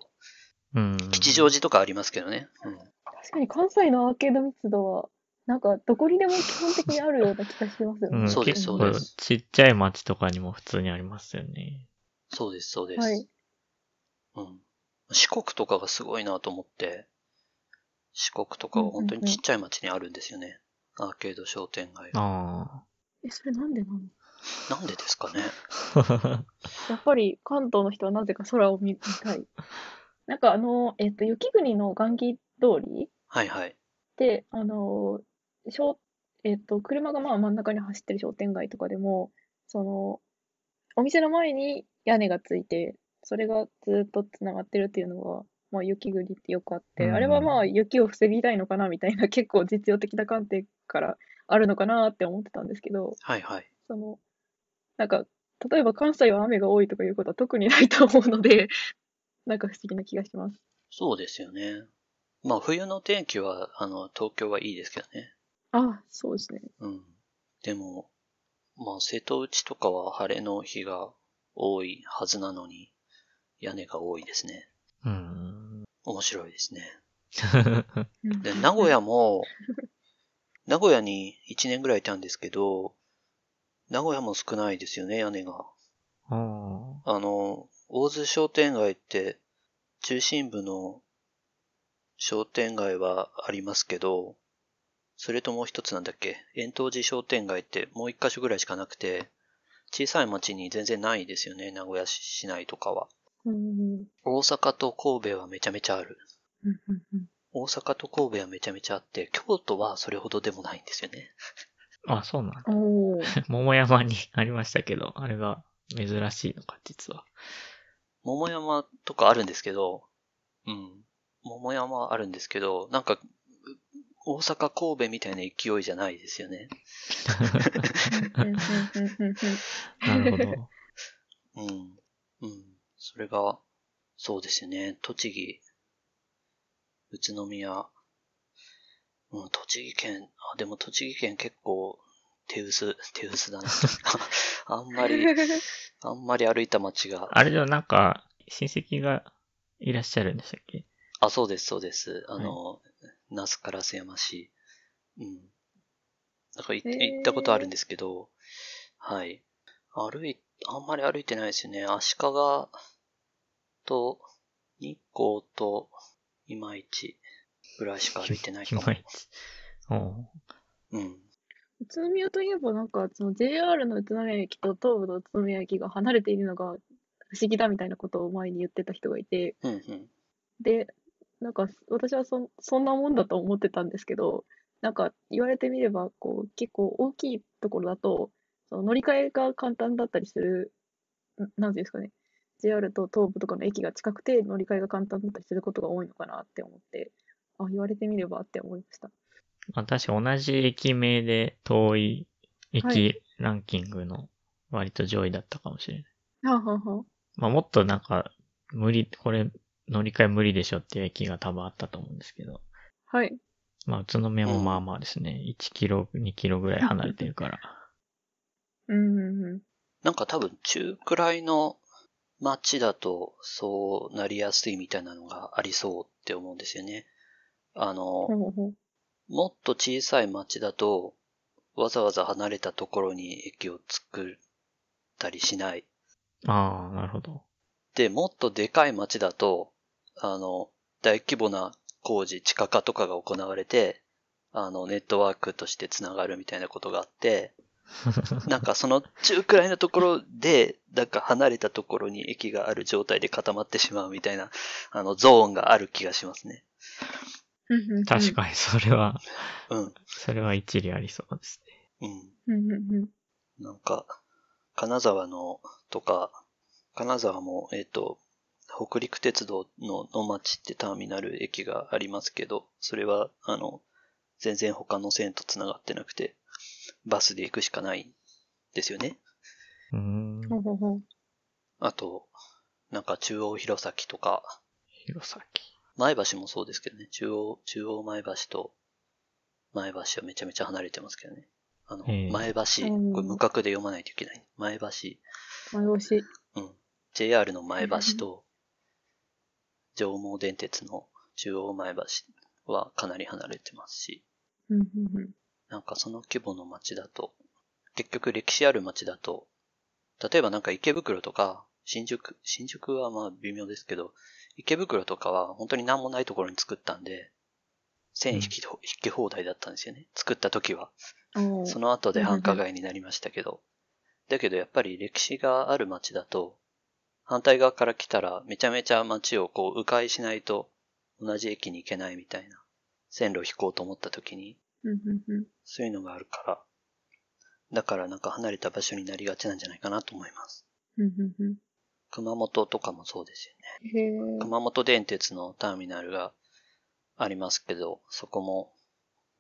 はい、吉祥寺とかありますけどね、うん。確かに関西のアーケード密度は、なんかどこにでも基本的にあるような気がしますよね。うん、そうです、そうです。ちっちゃい町とかにも普通にありますよね。そうです、そうです。はい、うん。四国とかがすごいなと思って、四国とかは本当にちっちゃい町にあるんですよね。うんうんうん、アーケード商店街が。ああ。え、それなんでなの？なんでですかね。やっぱり関東の人はなぜか空を見たい。なんかあの、えっと、雪国の雁木通り？はいはい。で、あの、しょえっと、車がまあ真ん中に走ってる商店街とかでも、その、お店の前に屋根がついて、それがずっとつながってるっていうのが、まあ雪国ってよくあって、うん、あれはまあ雪を防ぎたいのかなみたいな、結構実用的な観点から、あるのかなって思ってたんですけど、はいはい。その、なんか、例えば関西は雨が多いとかいうことは特にないと思うので、なんか不思議な気がします。そうですよね。まあ、冬の天気は、あの、東京はいいですけどね。ああ、そうですね。うん。でも、まあ、瀬戸内とかは晴れの日が多いはずなのに、屋根が多いですね。うん。面白いですね。で、名古屋も、名古屋にいちねんぐらいいたんですけど、名古屋も少ないですよね、屋根が。あの、大津商店街って、中心部の商店街はありますけど、それともう一つなんだっけ、円頓寺商店街ってもう一箇所ぐらいしかなくて、小さい町に全然ないですよね、名古屋市内とかは。うん、大阪と神戸はめちゃめちゃある。大阪と神戸はめちゃめちゃあって、京都はそれほどでもないんですよね。あ、そうなんだ。桃山にありましたけど、あれが珍しいのか、実は。桃山とかあるんですけど、うん。桃山あるんですけど、なんか、大阪神戸みたいな勢いじゃないですよね。なるほど。うん。うん。それが、そうですよね。栃木。宇都宮、うん、栃木県、あ、でも栃木県結構手薄、手薄だな。あんまり、あんまり歩いた街が。あれでもなんか、親戚がいらっしゃるんでしたっけ？あ、そうです、そうです。あの、はい、那須烏山市。うん。阪行ったことあるんですけど、はい。歩い、あんまり歩いてないですよね。足利と日光といまいちぐらいしか歩いてないかも。いまいち。うん。宇都宮といえばなんか、その ジェイアール の宇都宮駅と東武の宇都宮駅が離れているのが不思議だみたいなことを前に言ってた人がいて、うんうん、で、なんか私は そ, そんなもんだと思ってたんですけど、なんか言われてみればこう結構大きいところだとその乗り換えが簡単だったりする、なんていうんですかね、 ジェイアール と東武とかの駅が近くて乗り換えが簡単だったりすることが多いのかなって思って、あ、言われてみればって思いました。私同じ駅名で遠い駅ランキングの割と上位だったかもしれない。はい、ははは。まあもっとなんか無理、これ乗り換え無理でしょっていう駅が多分あったと思うんですけど。はい。まあ宇都宮もまあまあですね、うん、いちキロ、にキロぐらい離れてるから。うんうんうん。なんか多分中くらいの街だとそうなりやすいみたいなのがありそうって思うんですよね。あの、ほうほう、もっと小さい町だと、わざわざ離れたところに駅を作ったりしない。ああ、なるほど。で、もっとでかい町だと、あの、大規模な工事、地下化とかが行われて、あの、ネットワークとしてつながるみたいなことがあって、なんかその中くらいのところで、なんか離れたところに駅がある状態で固まってしまうみたいな、あの、ゾーンがある気がしますね。確かにそれは、うん、それは一理ありそうですね。うん。なんか金沢のとか、金沢もえっと北陸鉄道の野町ってターミナル駅がありますけど、それはあの全然他の線とつながってなくてバスで行くしかないんですよね。うーん。あとなんか中央弘前とか。弘前。前橋もそうですけどね、中央、中央前橋と、前橋はめちゃめちゃ離れてますけどね。あの、前橋、これ無角で読まないといけない。前橋。前橋。うん。ジェイアール の前橋と、上毛電鉄の中央前橋はかなり離れてますし、なんかその規模の街だと、結局歴史ある街だと、例えばなんか池袋とか、新宿、新宿はまあ微妙ですけど、池袋とかは本当に何もないところに作ったんで、線引き、うん、引き放題だったんですよね。作った時は。その後で繁華街になりましたけど。だけどやっぱり歴史がある街だと、反対側から来たらめちゃめちゃ街をこう迂回しないと同じ駅に行けないみたいな。線路を引こうと思った時に、そういうのがあるから。だからなんか離れた場所になりがちなんじゃないかなと思います。熊本とかもそうですよね。熊本電鉄のターミナルがありますけど、そこも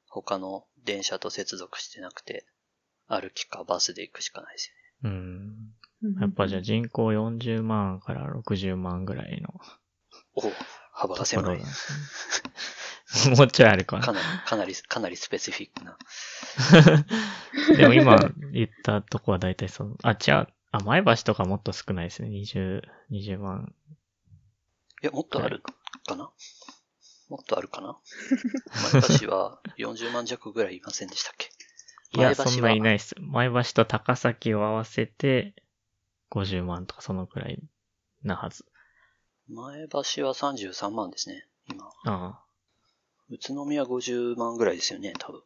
他の電車と接続してなくて、歩きかバスで行くしかないですよね。うん。やっぱじゃあ人口よんじゅうまんからろくじゅうまんぐらいの。お、幅が狭い。もうちょいあるかな。かなり、かなり、かなりスペシフィックな。でも今言ったとこは大体その、あ、違う。あ、前橋とかもっと少ないですね。にじゅう、にじゅうまん。いや、もっとあるかなもっとあるかな前橋はよんじゅうまん弱ぐらいいませんでしたっけいや、そんないないです。前橋と高崎を合わせてごじゅうまんとかそのくらいなはず。前橋はさんじゅうさんまんですね、今。ああ。宇都宮ごじゅうまんぐらいですよね、多分。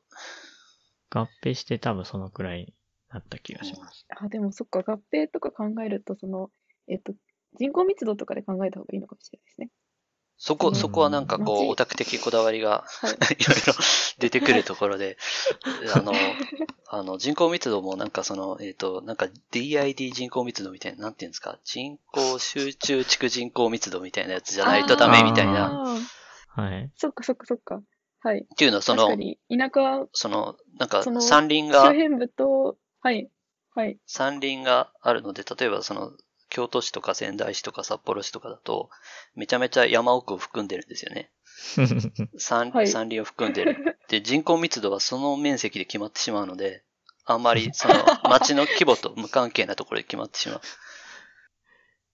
合併して多分そのくらい。あった気がします。あ、でもそっか、合併とか考えると、その、えっと、人口密度とかで考えた方がいいのかもしれないですね。そこ、そこはなんかこう、オタク的こだわりが、いろいろ出てくるところで、あの、あの、人口密度もなんかその、えっと、なんか ディーアイディー 人口密度みたいな、なんていうんですか、人口集中地区人口密度みたいなやつじゃないとダメみたいな。はい。そっかそっかそっか。はい。っていうのはその、田舎は、その、なんか山林が、周辺部と、はい。はい。山林があるので、例えばその、京都市とか仙台市とか札幌市とかだと、めちゃめちゃ山奥を含んでるんですよね。山, はい、山林を含んでる。で、人口密度はその面積で決まってしまうので、あんまりその、町の規模と無関係なところで決まってしまう。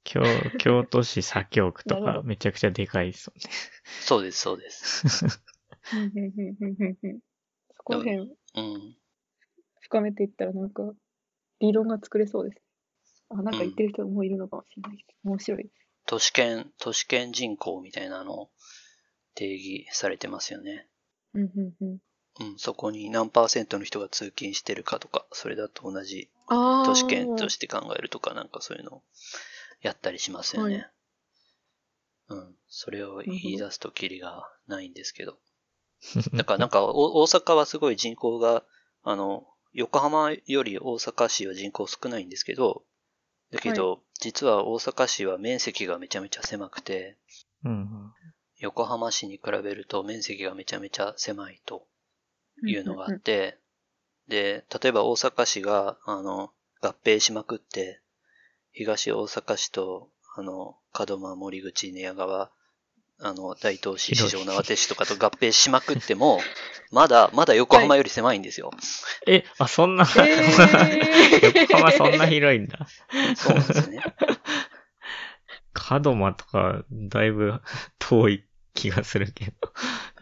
京, 京都市左京区とか、めちゃくちゃでかいですよね。そうです、そうです。そこら辺。うん。深めていったらなんか理論が作れそうです。あ、なんか言ってる人もいるのかもしれないけど、うん、面白い。都市圏、都市圏人口みたいなのを定義されてますよね。うんうんうん。うん、そこに何パーセントの人が通勤してるかとか、それだと同じ都市圏として考えるとか、なんかそういうのをやったりしますよね。はい、うん、それを言い出すとキリがないんですけど。だからなんか大阪はすごい人口が、あの、横浜より大阪市は人口少ないんですけど、だけど、はい、実は大阪市は面積がめちゃめちゃ狭くて、うん、横浜市に比べると面積がめちゃめちゃ狭いというのがあって、うん、で、例えば大阪市が、あの、合併しまくって、東大阪市と、あの、門真、森口、寝屋川、あの、大東市、四条畷市とかと合併しまくっても、まだ、まだ横浜より狭いんですよ。はい、え、あ、そんな、えー、横浜そんな広いんだ。そうなんですね。門真とか、だいぶ遠い気がするけど。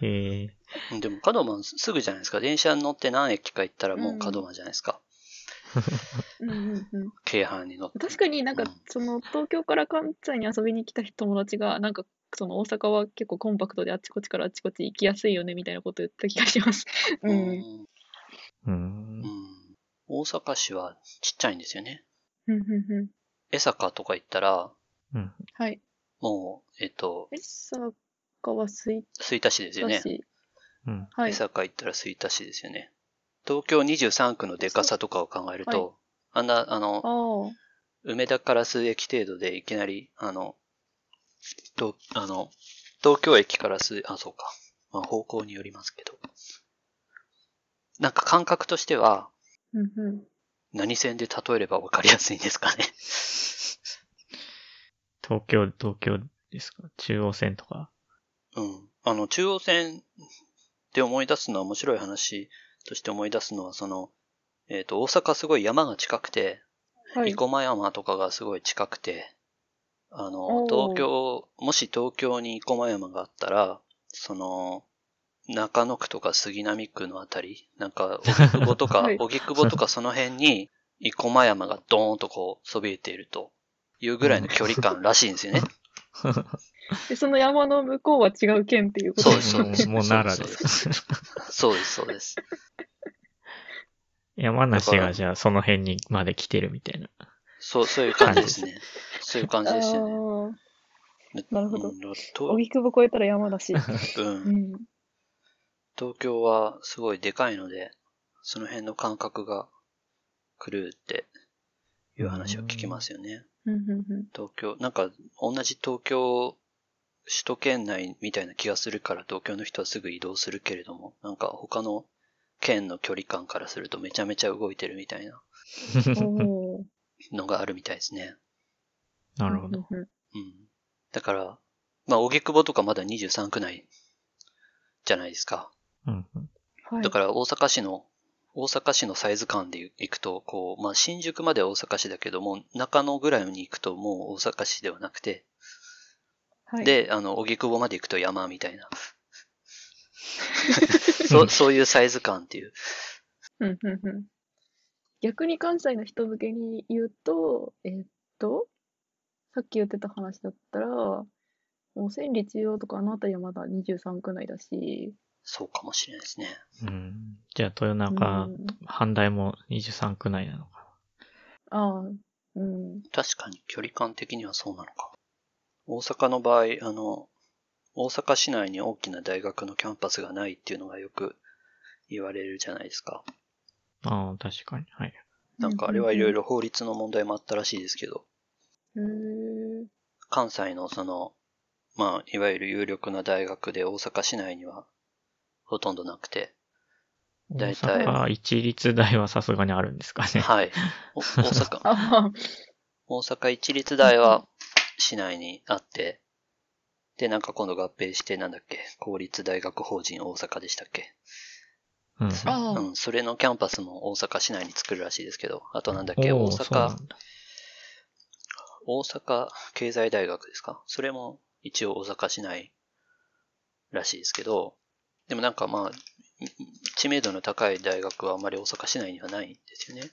えー、でも門真すぐじゃないですか。電車に乗って何駅か行ったらもう門真じゃないですか。うんうんうんうん、京阪に乗って確かになんか、うん、その東京から関西に遊びに来た友達がなんかその大阪は結構コンパクトであっちこっちからあっちこっち行きやすいよねみたいなこと言った気がします。うん、うんうん、大阪市はちっちゃいんですよね。うんうんうん、江坂とか行ったら、うん、はいもうえっと江坂は吹田市ですよね。うん、江坂行ったら吹田市ですよね。東京にじゅうさんくのでかさとかを考えると、はい、あんな、あの、梅田から数駅程度でいきなり、あの、とあの東京駅から数、あ、そうか、まあ、方向によりますけど、なんか感覚としては、うんうん、何線で例えればわかりやすいんですかね。東京、東京ですか？中央線とか？うん。あの、中央線で思い出すのは面白い話、として思い出すのは、その、えっと、大阪すごい山が近くて、生駒山とかがすごい近くて、あの、東京、もし東京に生駒山があったら、その、中野区とか杉並区のあたり、なんか、荻窪とか、荻窪とかその辺に、生駒山がドーンとこう、そびえているというぐらいの距離感らしいんですよね。でその山の向こうは違う県っていうことですね。そうです。もう奈良です。そうです、そうです。山梨がじゃあその辺にまで来てるみたいな。そう、そういう感じですね。そういう感じですよね。なるほど。荻窪越えたら山梨。うん。うん、東京はすごいでかいので、その辺の感覚が狂うっていう話を聞きますよね。東京、なんか同じ東京、首都圏内みたいな気がするから東京の人はすぐ移動するけれども、なんか他の県の距離感からするとめちゃめちゃ動いてるみたいなのがあるみたいですね。なるほど。うん。だから、まあ、荻窪とかまだにじゅうさん区内じゃないですか。うんうん、だから大阪市の、大阪市のサイズ感で行くと、こう、まあ、新宿までは大阪市だけども、中野ぐらいに行くともう大阪市ではなくて、はい、で、あの、荻窪まで行くと山みたいな。そ, そういうサイズ感っていう。うんうんうん、逆に関西の人向けに言うと、えー、っと、さっき言ってた話だったら、もう千里中央とかあの辺りはまだにじゅうさん区内だし、そうかもしれないですね。うん。じゃあ、豊中、うん、阪大もにじゅうさん区内なのかな。ああ、うん。確かに距離感的にはそうなのか。大阪の場合、あの、大阪市内に大きな大学のキャンパスがないっていうのがよく言われるじゃないですか。ああ、確かに。はい。なんかあれはいろいろ法律の問題もあったらしいですけど。へー。関西のその、まあ、いわゆる有力な大学で大阪市内には、ほとんどなくて。大体。ああ、一律大はさすがにあるんですかね。はい。大阪。大阪一律大は市内にあって、で、なんか今度合併して、なんだっけ、公立大学法人大阪でしたっけ。うん。うん、それのキャンパスも大阪市内に作るらしいですけど、あとなんだっけ、大阪、大阪経済大学ですか。それも一応大阪市内らしいですけど、でもなんかまあ、知名度の高い大学はあまり大阪市内にはないんですよね。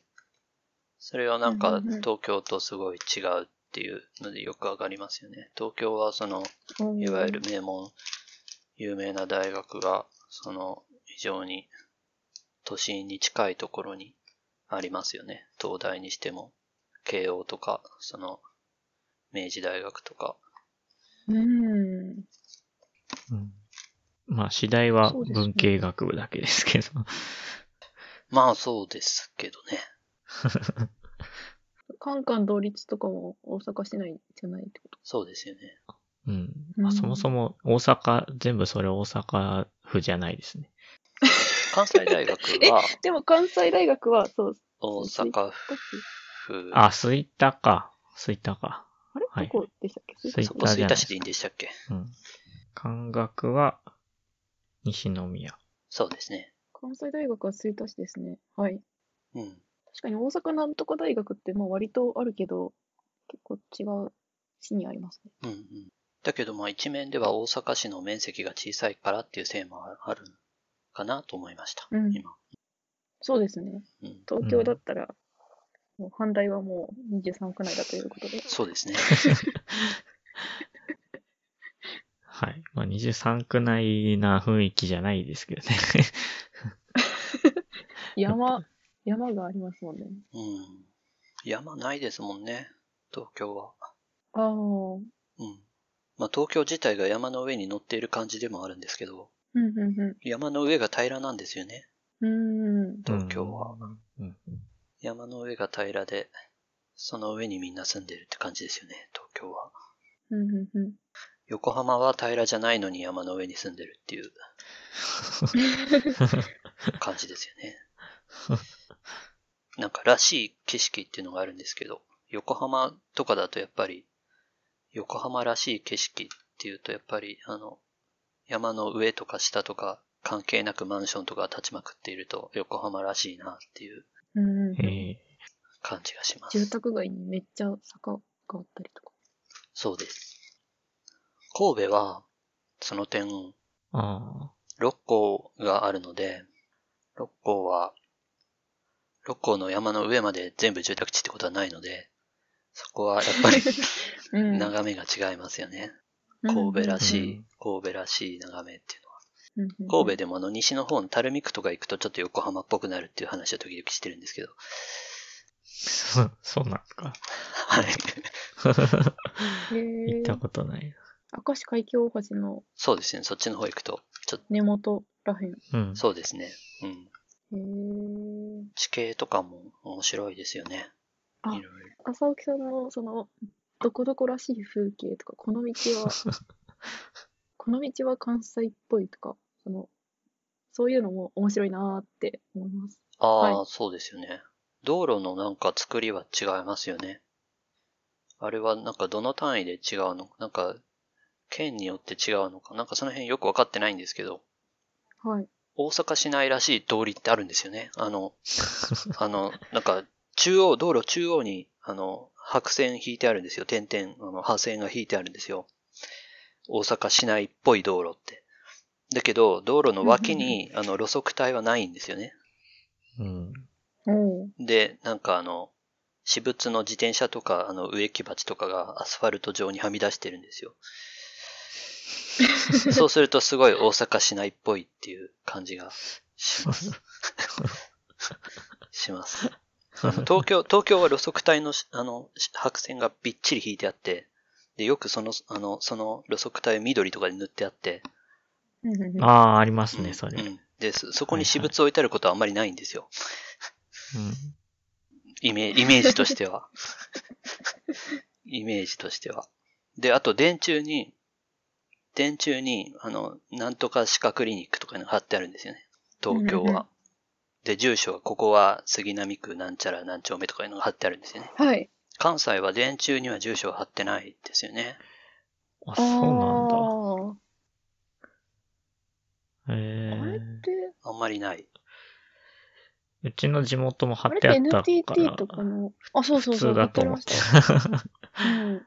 それはなんか東京とすごい違うっていうのでよく上がりますよね。東京はそのいわゆる名門有名な大学がその非常に都心に近いところにありますよね。東大にしても慶応とかその明治大学とか、うん、うん、まあ次第は文系学部だけですけど、そうですね、まあそうですけどね。カンカン同率とかも大阪市内じゃないってこと？そうですよね。うん。まあ、そもそも大阪、全部それ大阪府じゃないですね。関西大学はでも関西大学はそう大阪府。あ、吹田か。吹田か。あれ、はい、どこでしたっけ？吹田じゃないですか。そこ吹田市でいいんでしたっけ？うん。関学は西宮。そうですね。関西大学は吹田市ですね。はい。うん。確かに大阪なんとか大学ってまあ割とあるけど、結構違う市にありますね。うんうん。だけどまあ一面では大阪市の面積が小さいからっていうせいもあるかなと思いました。うん、今。そうですね。うん、東京だったら、もう阪大はもうにじゅうさん区内だということで。うん、そうですね。はい。まあにじゅうさん区内な雰囲気じゃないですけどね。山。山がありますもんね。うん。山ないですもんね、東京は。ああ。うん。まあ東京自体が山の上に乗っている感じでもあるんですけど、うんうんうん、山の上が平らなんですよね。うん。東京は、うんうん。山の上が平らで、その上にみんな住んでるって感じですよね、東京は。うんうんうん、横浜は平らじゃないのに山の上に住んでるっていう感じですよね。なんからしい景色っていうのがあるんですけど、横浜とかだとやっぱり横浜らしい景色っていうとやっぱりあの山の上とか下とか関係なくマンションとか立ちまくっていると横浜らしいなっていう感じがします。住宅街にめっちゃ坂があったりとか。そうです。神戸はその点あ六甲があるので、六甲は六甲の山の上まで全部住宅地ってことはないので、そこはやっぱり、うん、眺めが違いますよね。神戸らしい、うん、神戸らしい眺めっていうのは。うん、神戸でもあの西の方の垂水区とか行くとちょっと横浜っぽくなるっていう話を時々してるんですけど。そ、そうなんですか。はい。行ったことないな。明石海峡大橋の。そうですね、そっちの方行くと。ちょっと根元らへん。うん。そうですね。うん。地形とかも面白いですよね。あ、いろいろ朝沖さんのそのどこどこらしい風景とか、この道はこの道は関西っぽいとか、そのそういうのも面白いなーって思います。ああ、はい、そうですよね。道路のなんか作りは違いますよね。あれはなんかどの単位で違うの、なんか県によって違うのか、なんかその辺よく分かってないんですけど。はい。大阪市内らしい通りってあるんですよね。あの、あの、なんか、中央、道路中央に、あの、白線引いてあるんですよ。点々、あの、破線が引いてあるんですよ。大阪市内っぽい道路って。だけど、道路の脇に、あの、路側帯はないんですよね。うん。で、なんかあの、私物の自転車とか、あの、植木鉢とかがアスファルト上にはみ出してるんですよ。そうするとすごい大阪市内っぽいっていう感じがします。します。あの東京、東京は路側帯の、あの、白線がびっちり引いてあって、で、よくその、あの、その路側帯を緑とかで塗ってあって。ああ、ありますね、それ、うんうん。で、そこに私物を置いてあることはあんまりないんですよ。イメージとしては。イメージとしては。で、あと電柱に、電柱に、あの、なんとか歯科クリニックとかに貼ってあるんですよね。東京は。で、住所は、ここは杉並区なんちゃら何丁目とかいうのが貼ってあるんですよね。はい。関西は電柱には住所は貼ってないですよね。あ、そうなんだ。あえー、あれってあんまりない。うちの地元も貼ってあったから。あれって エヌティーティー とかの、あ、そうそうそう。普通だと思って。うん、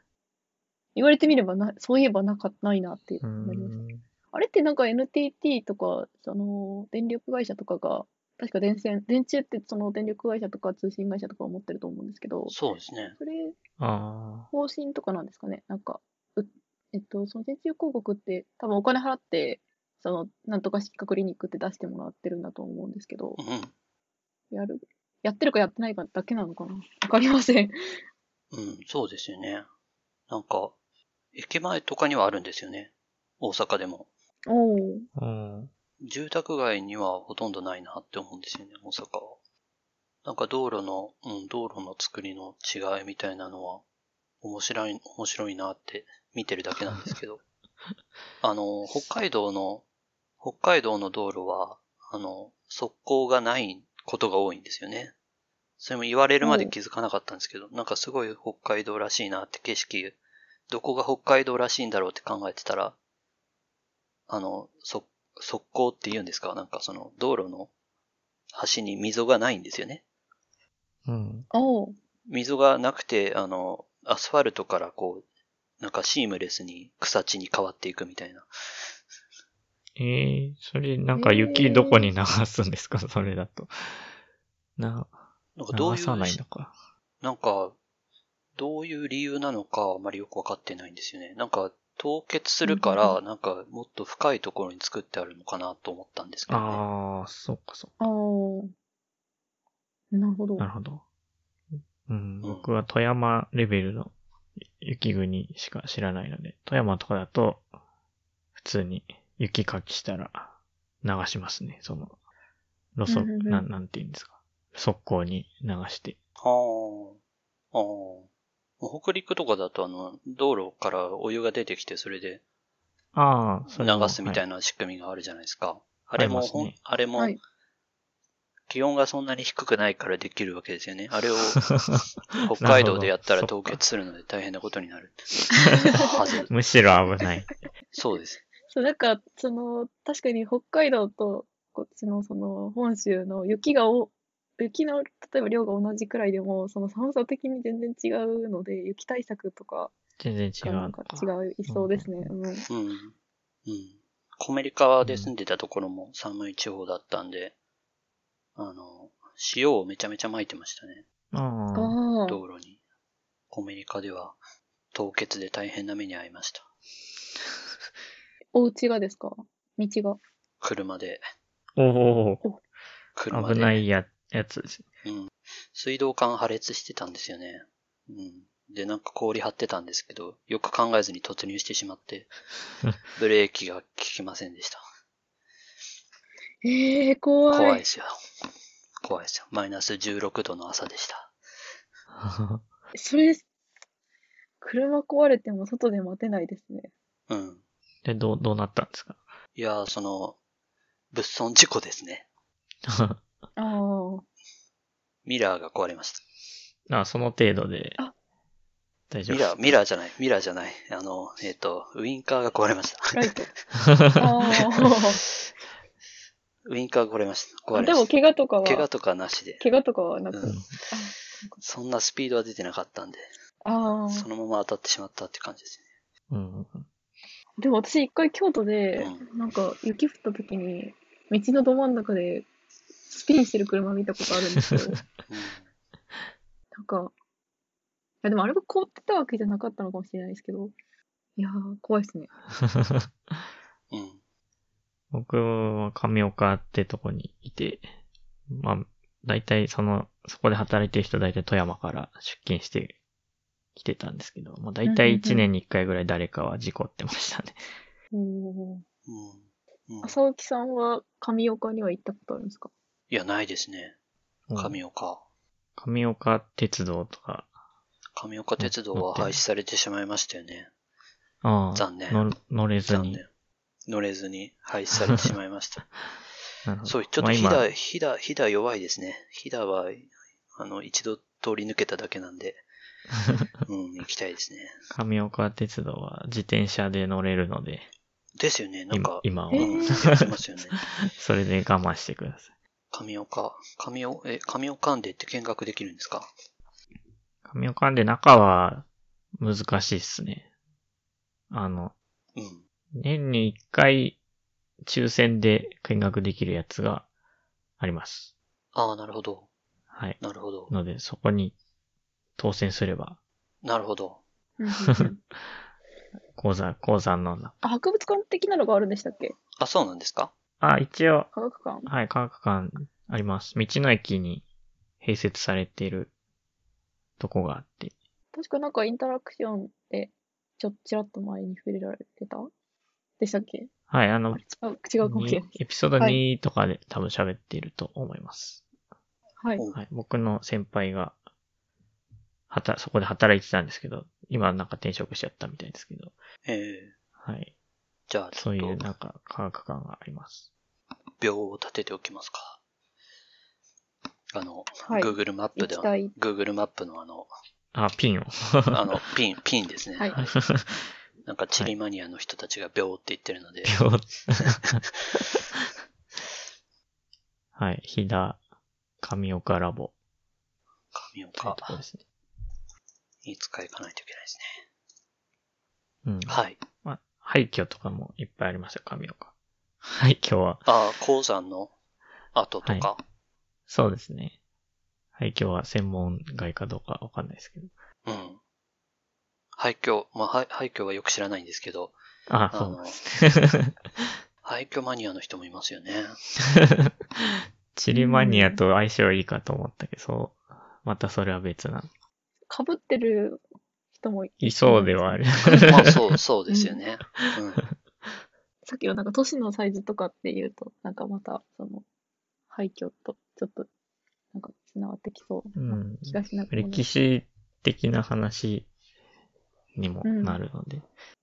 言われてみればな、そういえばなかないなってなりました。あれってなんか エヌティーティー とか、その、電力会社とかが、確か電線、電柱ってその電力会社とか通信会社とかを持ってると思うんですけど、そうですね。それ、あ方針とかなんですかね。なんか、うえっと、その電柱広告って多分お金払って、その、なんとか歯科クリニックって出してもらってるんだと思うんですけど、うん、やる、やってるかやってないかだけなのかな。わかりません。うん、そうですよね。なんか、駅前とかにはあるんですよね。大阪でも。おー、うん、住宅街にはほとんどないなって思うんですよね、大阪は。なんか道路の、うん、道路の作りの違いみたいなのは、面白い、面白いなって見てるだけなんですけど。あの、北海道の、北海道の道路は、あの、側溝がないことが多いんですよね。それも言われるまで気づかなかったんですけど、なんかすごい北海道らしいなって景色、どこが北海道らしいんだろうって考えてたら、あの、そ、側溝って言うんですか？なんかその道路の端に溝がないんですよね。うん。溝がなくて、あの、アスファルトからこう、なんかシームレスに草地に変わっていくみたいな。えー、それなんか雪どこに流すんですか？それだと。な、なんかどういう、流さないのか。なんか、どういう理由なのかあまりよくわかってないんですよね。なんか、凍結するから、なんか、もっと深いところに作ってあるのかなと思ったんですけどね。ああ、そっかそっか。ああ。なるほど。なるほど。うん、うん、僕は富山レベルの雪国しか知らないので、富山とかだと、普通に雪かきしたら流しますね。その、路側、うん、な、なんて言うんですか。側溝に流して。ああ。ああ。北陸とかだとあの、道路からお湯が出てきて、それで、ああ、流すみたいな仕組みがあるじゃないですか。あれも、あれも、気温がそんなに低くないからできるわけですよね。あれを、北海道でやったら凍結するので大変なことになる。むしろ危ない。そうです。そう、なんか、その、確かに北海道と、こっちのその、本州の雪がお、雪の、例えば量が同じくらいでも、その寒さ的に全然違うので、雪対策とか。全然違う。なんか違いそうですね。うん。うん。コメリカで住んでたところも寒い地方だったんで、うん、あの、塩をめちゃめちゃ撒いてましたね。ああ。道路に。コメリカでは凍結で大変な目に遭いました。お家がですか？道が。車で。おお。車で。危ないや。やつです。うん。水道管破裂してたんですよね。うん。で、なんか氷張ってたんですけど、よく考えずに突入してしまって、ブレーキが効きませんでした。ええー、怖い。怖いですよ。怖いですよ。マイナスじゅうろくどの朝でした。それ、車壊れても外で待てないですね。うん。で、どう、どうなったんですか？いやー、その、物損事故ですね。あ、ミラーが壊れました。あ, あ、その程度で。あ、大丈夫。ミラー、ミラーじゃない、ミラーじゃない。あの、えっ、ー、と、ウインカーが壊れました。ライト。ウインカーが壊れました。壊れました。でも、怪我とかは。怪我とかなしで。怪我とかはなく、うん、そんなスピードは出てなかったんで。あ、そのまま当たってしまったって感じですね。うん、でも、私、一回京都で、うん、なんか、雪降った時に、道のど真ん中で、スピンしてる車見たことあるんですよ。なんか、いやでもあれが凍ってたわけじゃなかったのかもしれないですけど、いやー、怖いですね。うん、僕は亀岡ってとこにいて、まあ、大体その、そこで働いてる人大体富山から出勤してきてたんですけど、まあ、大体いちねんにいっかいぐらい誰かは事故ってましたね。おー。うん、朝沖さんは亀岡には行ったことあるんですか？いや、ないですね。神岡、うん。神岡鉄道とか。神岡鉄道は廃止されてしまいましたよね。ああ。残念。乗れずに。乗れずに廃止されてしまいました。そう、ちょっとひだ、ひだ、ひだ弱いですね。ひだは、あの、一度通り抜けただけなんで。うん、行きたいですね。神岡鉄道は自転車で乗れるので。ですよね、なんか。今は。えー、やってますよね。それで我慢してください。神岡、神岡、え、神岡んでって見学できるんですか？神岡んで中は難しいっすね。あの、うん、年に一回抽選で見学できるやつがあります。ああ、なるほど。はい。なるほど。ので、そこに当選すれば。なるほど。鉱山、鉱山のな。あ、博物館的なのがあるんでしたっけ？あ、そうなんですか？あ、一応。科学館？はい、科学館あります。道の駅に併設されているとこがあって。確かなんかインタラクションで、ちょっとちらっと前に触れられてたでしたっけ？はい、あの、あ違うかもしれない。エピソードにとかで、はい、多分喋っていると思います。はい。はい、僕の先輩が、はた、そこで働いてたんですけど、今なんか転職しちゃったみたいですけど。ええー。はい。じゃあ、そういうなんか科学館があります。秒を立てておきますか。あの、はい、Google マップでは、Google マップのあの、あ、ピンを。あの、ピン、ピンですね。はい。はい、なんか地理マニアの人たちが秒って言ってるので。秒、はい。はい。飛騨神岡ラボ。神岡。そうですね。いつか行かないといけないですね。うん。はい。まあ、廃墟とかもいっぱいありますよ、神岡。廃墟は。ああ、鉱山の跡とか。はい、そうですね。廃墟は専門外かどうかわかんないですけど。うん。廃墟、まあ、廃墟はよく知らないんですけど。ああ、そうですね。廃墟マニアの人もいますよね。地理マニアと相性いいかと思ったけど、そう。またそれは別なの。被ってる人も い, いそうではある。まあ、そう、そうですよね。うんうん、さっきのなんか都市のサイズとかっていうと、なんかまた、その、廃墟とちょっと、なんか繋がってきそうな気がしなくて、うん。歴史的な話にもなるので。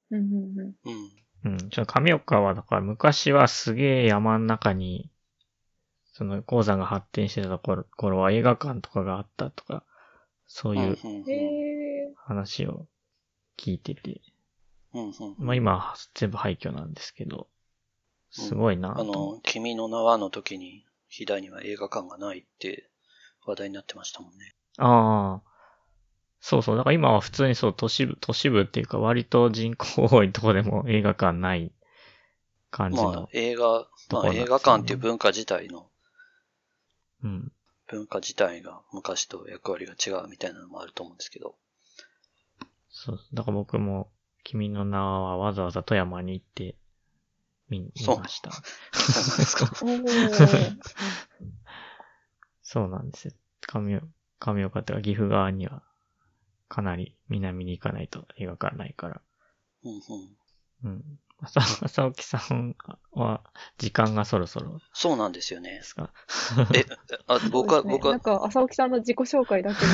うん、うん、うん、うん。うん。ちょっと神岡は、だから昔はすげえ山の中に、その鉱山が発展してた頃は映画館とかがあったとか、そういう話を聞いてて。うん、まあ今は全部廃墟なんですけど、すごいな、うん。あの、君の名はの時に、飛騨には映画館がないって話題になってましたもんね。ああ。そうそう。だから今は普通にそう、都市部、都市部っていうか割と人口多いとこでも映画館ない感じの。まあ映画、まあ映画館っていう文化自体の、うん。文化自体が昔と役割が違うみたいなのもあると思うんですけど。そう。だから僕も、君の名はわざわざ富山に行って、見、見ました。そうですか。そうなんですよ。神、神岡とか岐阜側には、かなり南に行かないと映画館ないから。うんうん。うん。朝、朝沖さんは、時間がそろそろ。そうなんですよね。ですか。え、あ、僕は、ね、僕は。なんか、朝沖さんの自己紹介だけで。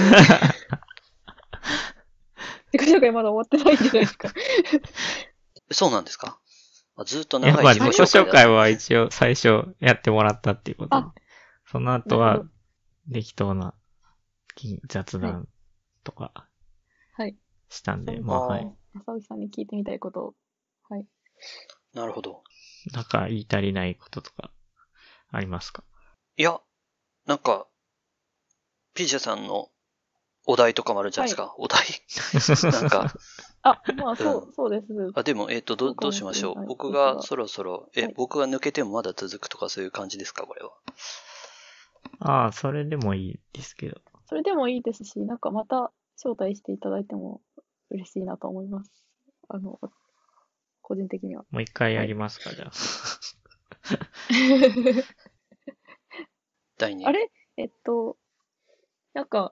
自己紹介まだ終わってないんじゃないですか。そうなんですか。ずっと長い自己紹介。まあ、自己紹介は一応最初やってもらったっていうことで。その後は適当な雑談とかしたんで、はい、まあはい。朝沖さんに聞いてみたいことを。はい。なるほど。なんか言い足りないこととかありますか？いや、なんか、ピージェー さんのお題とかもあるじゃないですか。はい、お題なんか。あ、まあ、そう、そうです。あ、でも、えっと、ど、どうしましょう。僕がそろそろ、え、はい、僕が抜けてもまだ続くとかそういう感じですか、これは。ああ、それでもいいですけど。それでもいいですし、なんかまた招待していただいても嬉しいなと思います。あの、個人的には。もう一回やりますか、はい、じゃあ。だいに。あれえっと、なんか、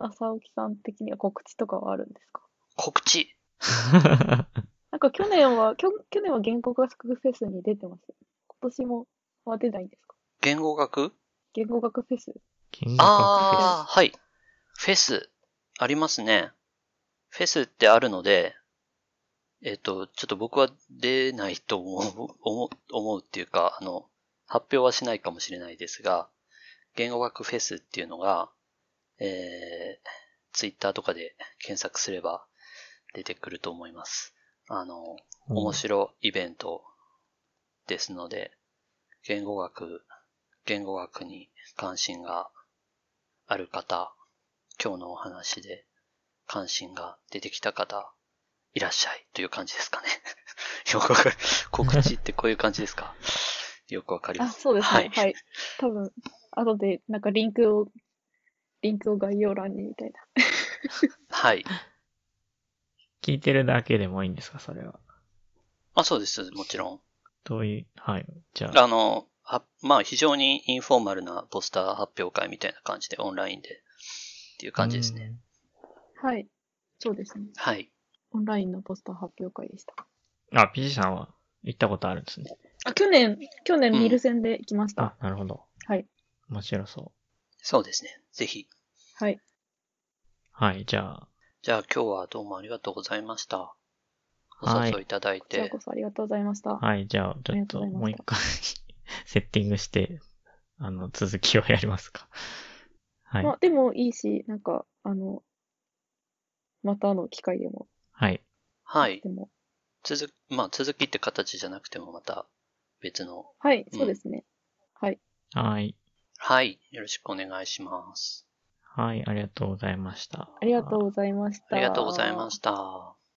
朝沖さん的には告知とかはあるんですか？告知なんか去年は、去, 去年は言語学フェスに出てますよ。今年もは出ないんですか？言語学言語学フェス。言語学フェス。ああ、はい。フェス、ありますね。フェスってあるので、えっと、ちょっと僕は出ないと思う、思う、思うっていうか、あの、発表はしないかもしれないですが、言語学フェスっていうのが、えー、ツイッターとかで検索すれば出てくると思います。あの、面白イベントですので、言語学、言語学に関心がある方、今日のお話で関心が出てきた方、いらっしゃいという感じですかね。よくわかる。告知ってこういう感じですか？よくわかります。あ、そうですね。はい。はい、多分、後で、なんかリンクを、リンクを概要欄にみたいな。はい。聞いてるだけでもいいんですか、それは。あ、そうです。もちろん。どういう、はい。じゃあ。あの、はまあ、非常にインフォーマルなポスター発表会みたいな感じで、オンラインでっていう感じですね。はい。そうですね。はい。オンラインのポスター発表会でした。あ、ピージー さんは行ったことあるんですね。あ、去年、去年ミルセンで行きました。うん、あ、なるほど。はい。面白そう。そうですね。ぜひ。はい。はい、じゃあ。じゃあ今日はどうもありがとうございました。お誘いいただいて。こちらこそありがとうございました。はい、じゃあちょっともう一回セッティングして、あの、続きをやりますか。はい。まあでもいいし、なんか、あの、またの機会でも。はい。はい。でも続、まあ、続きって形じゃなくてもまた別の。はい、うん、そうですね。はい。はい。はい。よろしくお願いします。はい、ありがとうございました。ありがとうございました。ありがとうございました。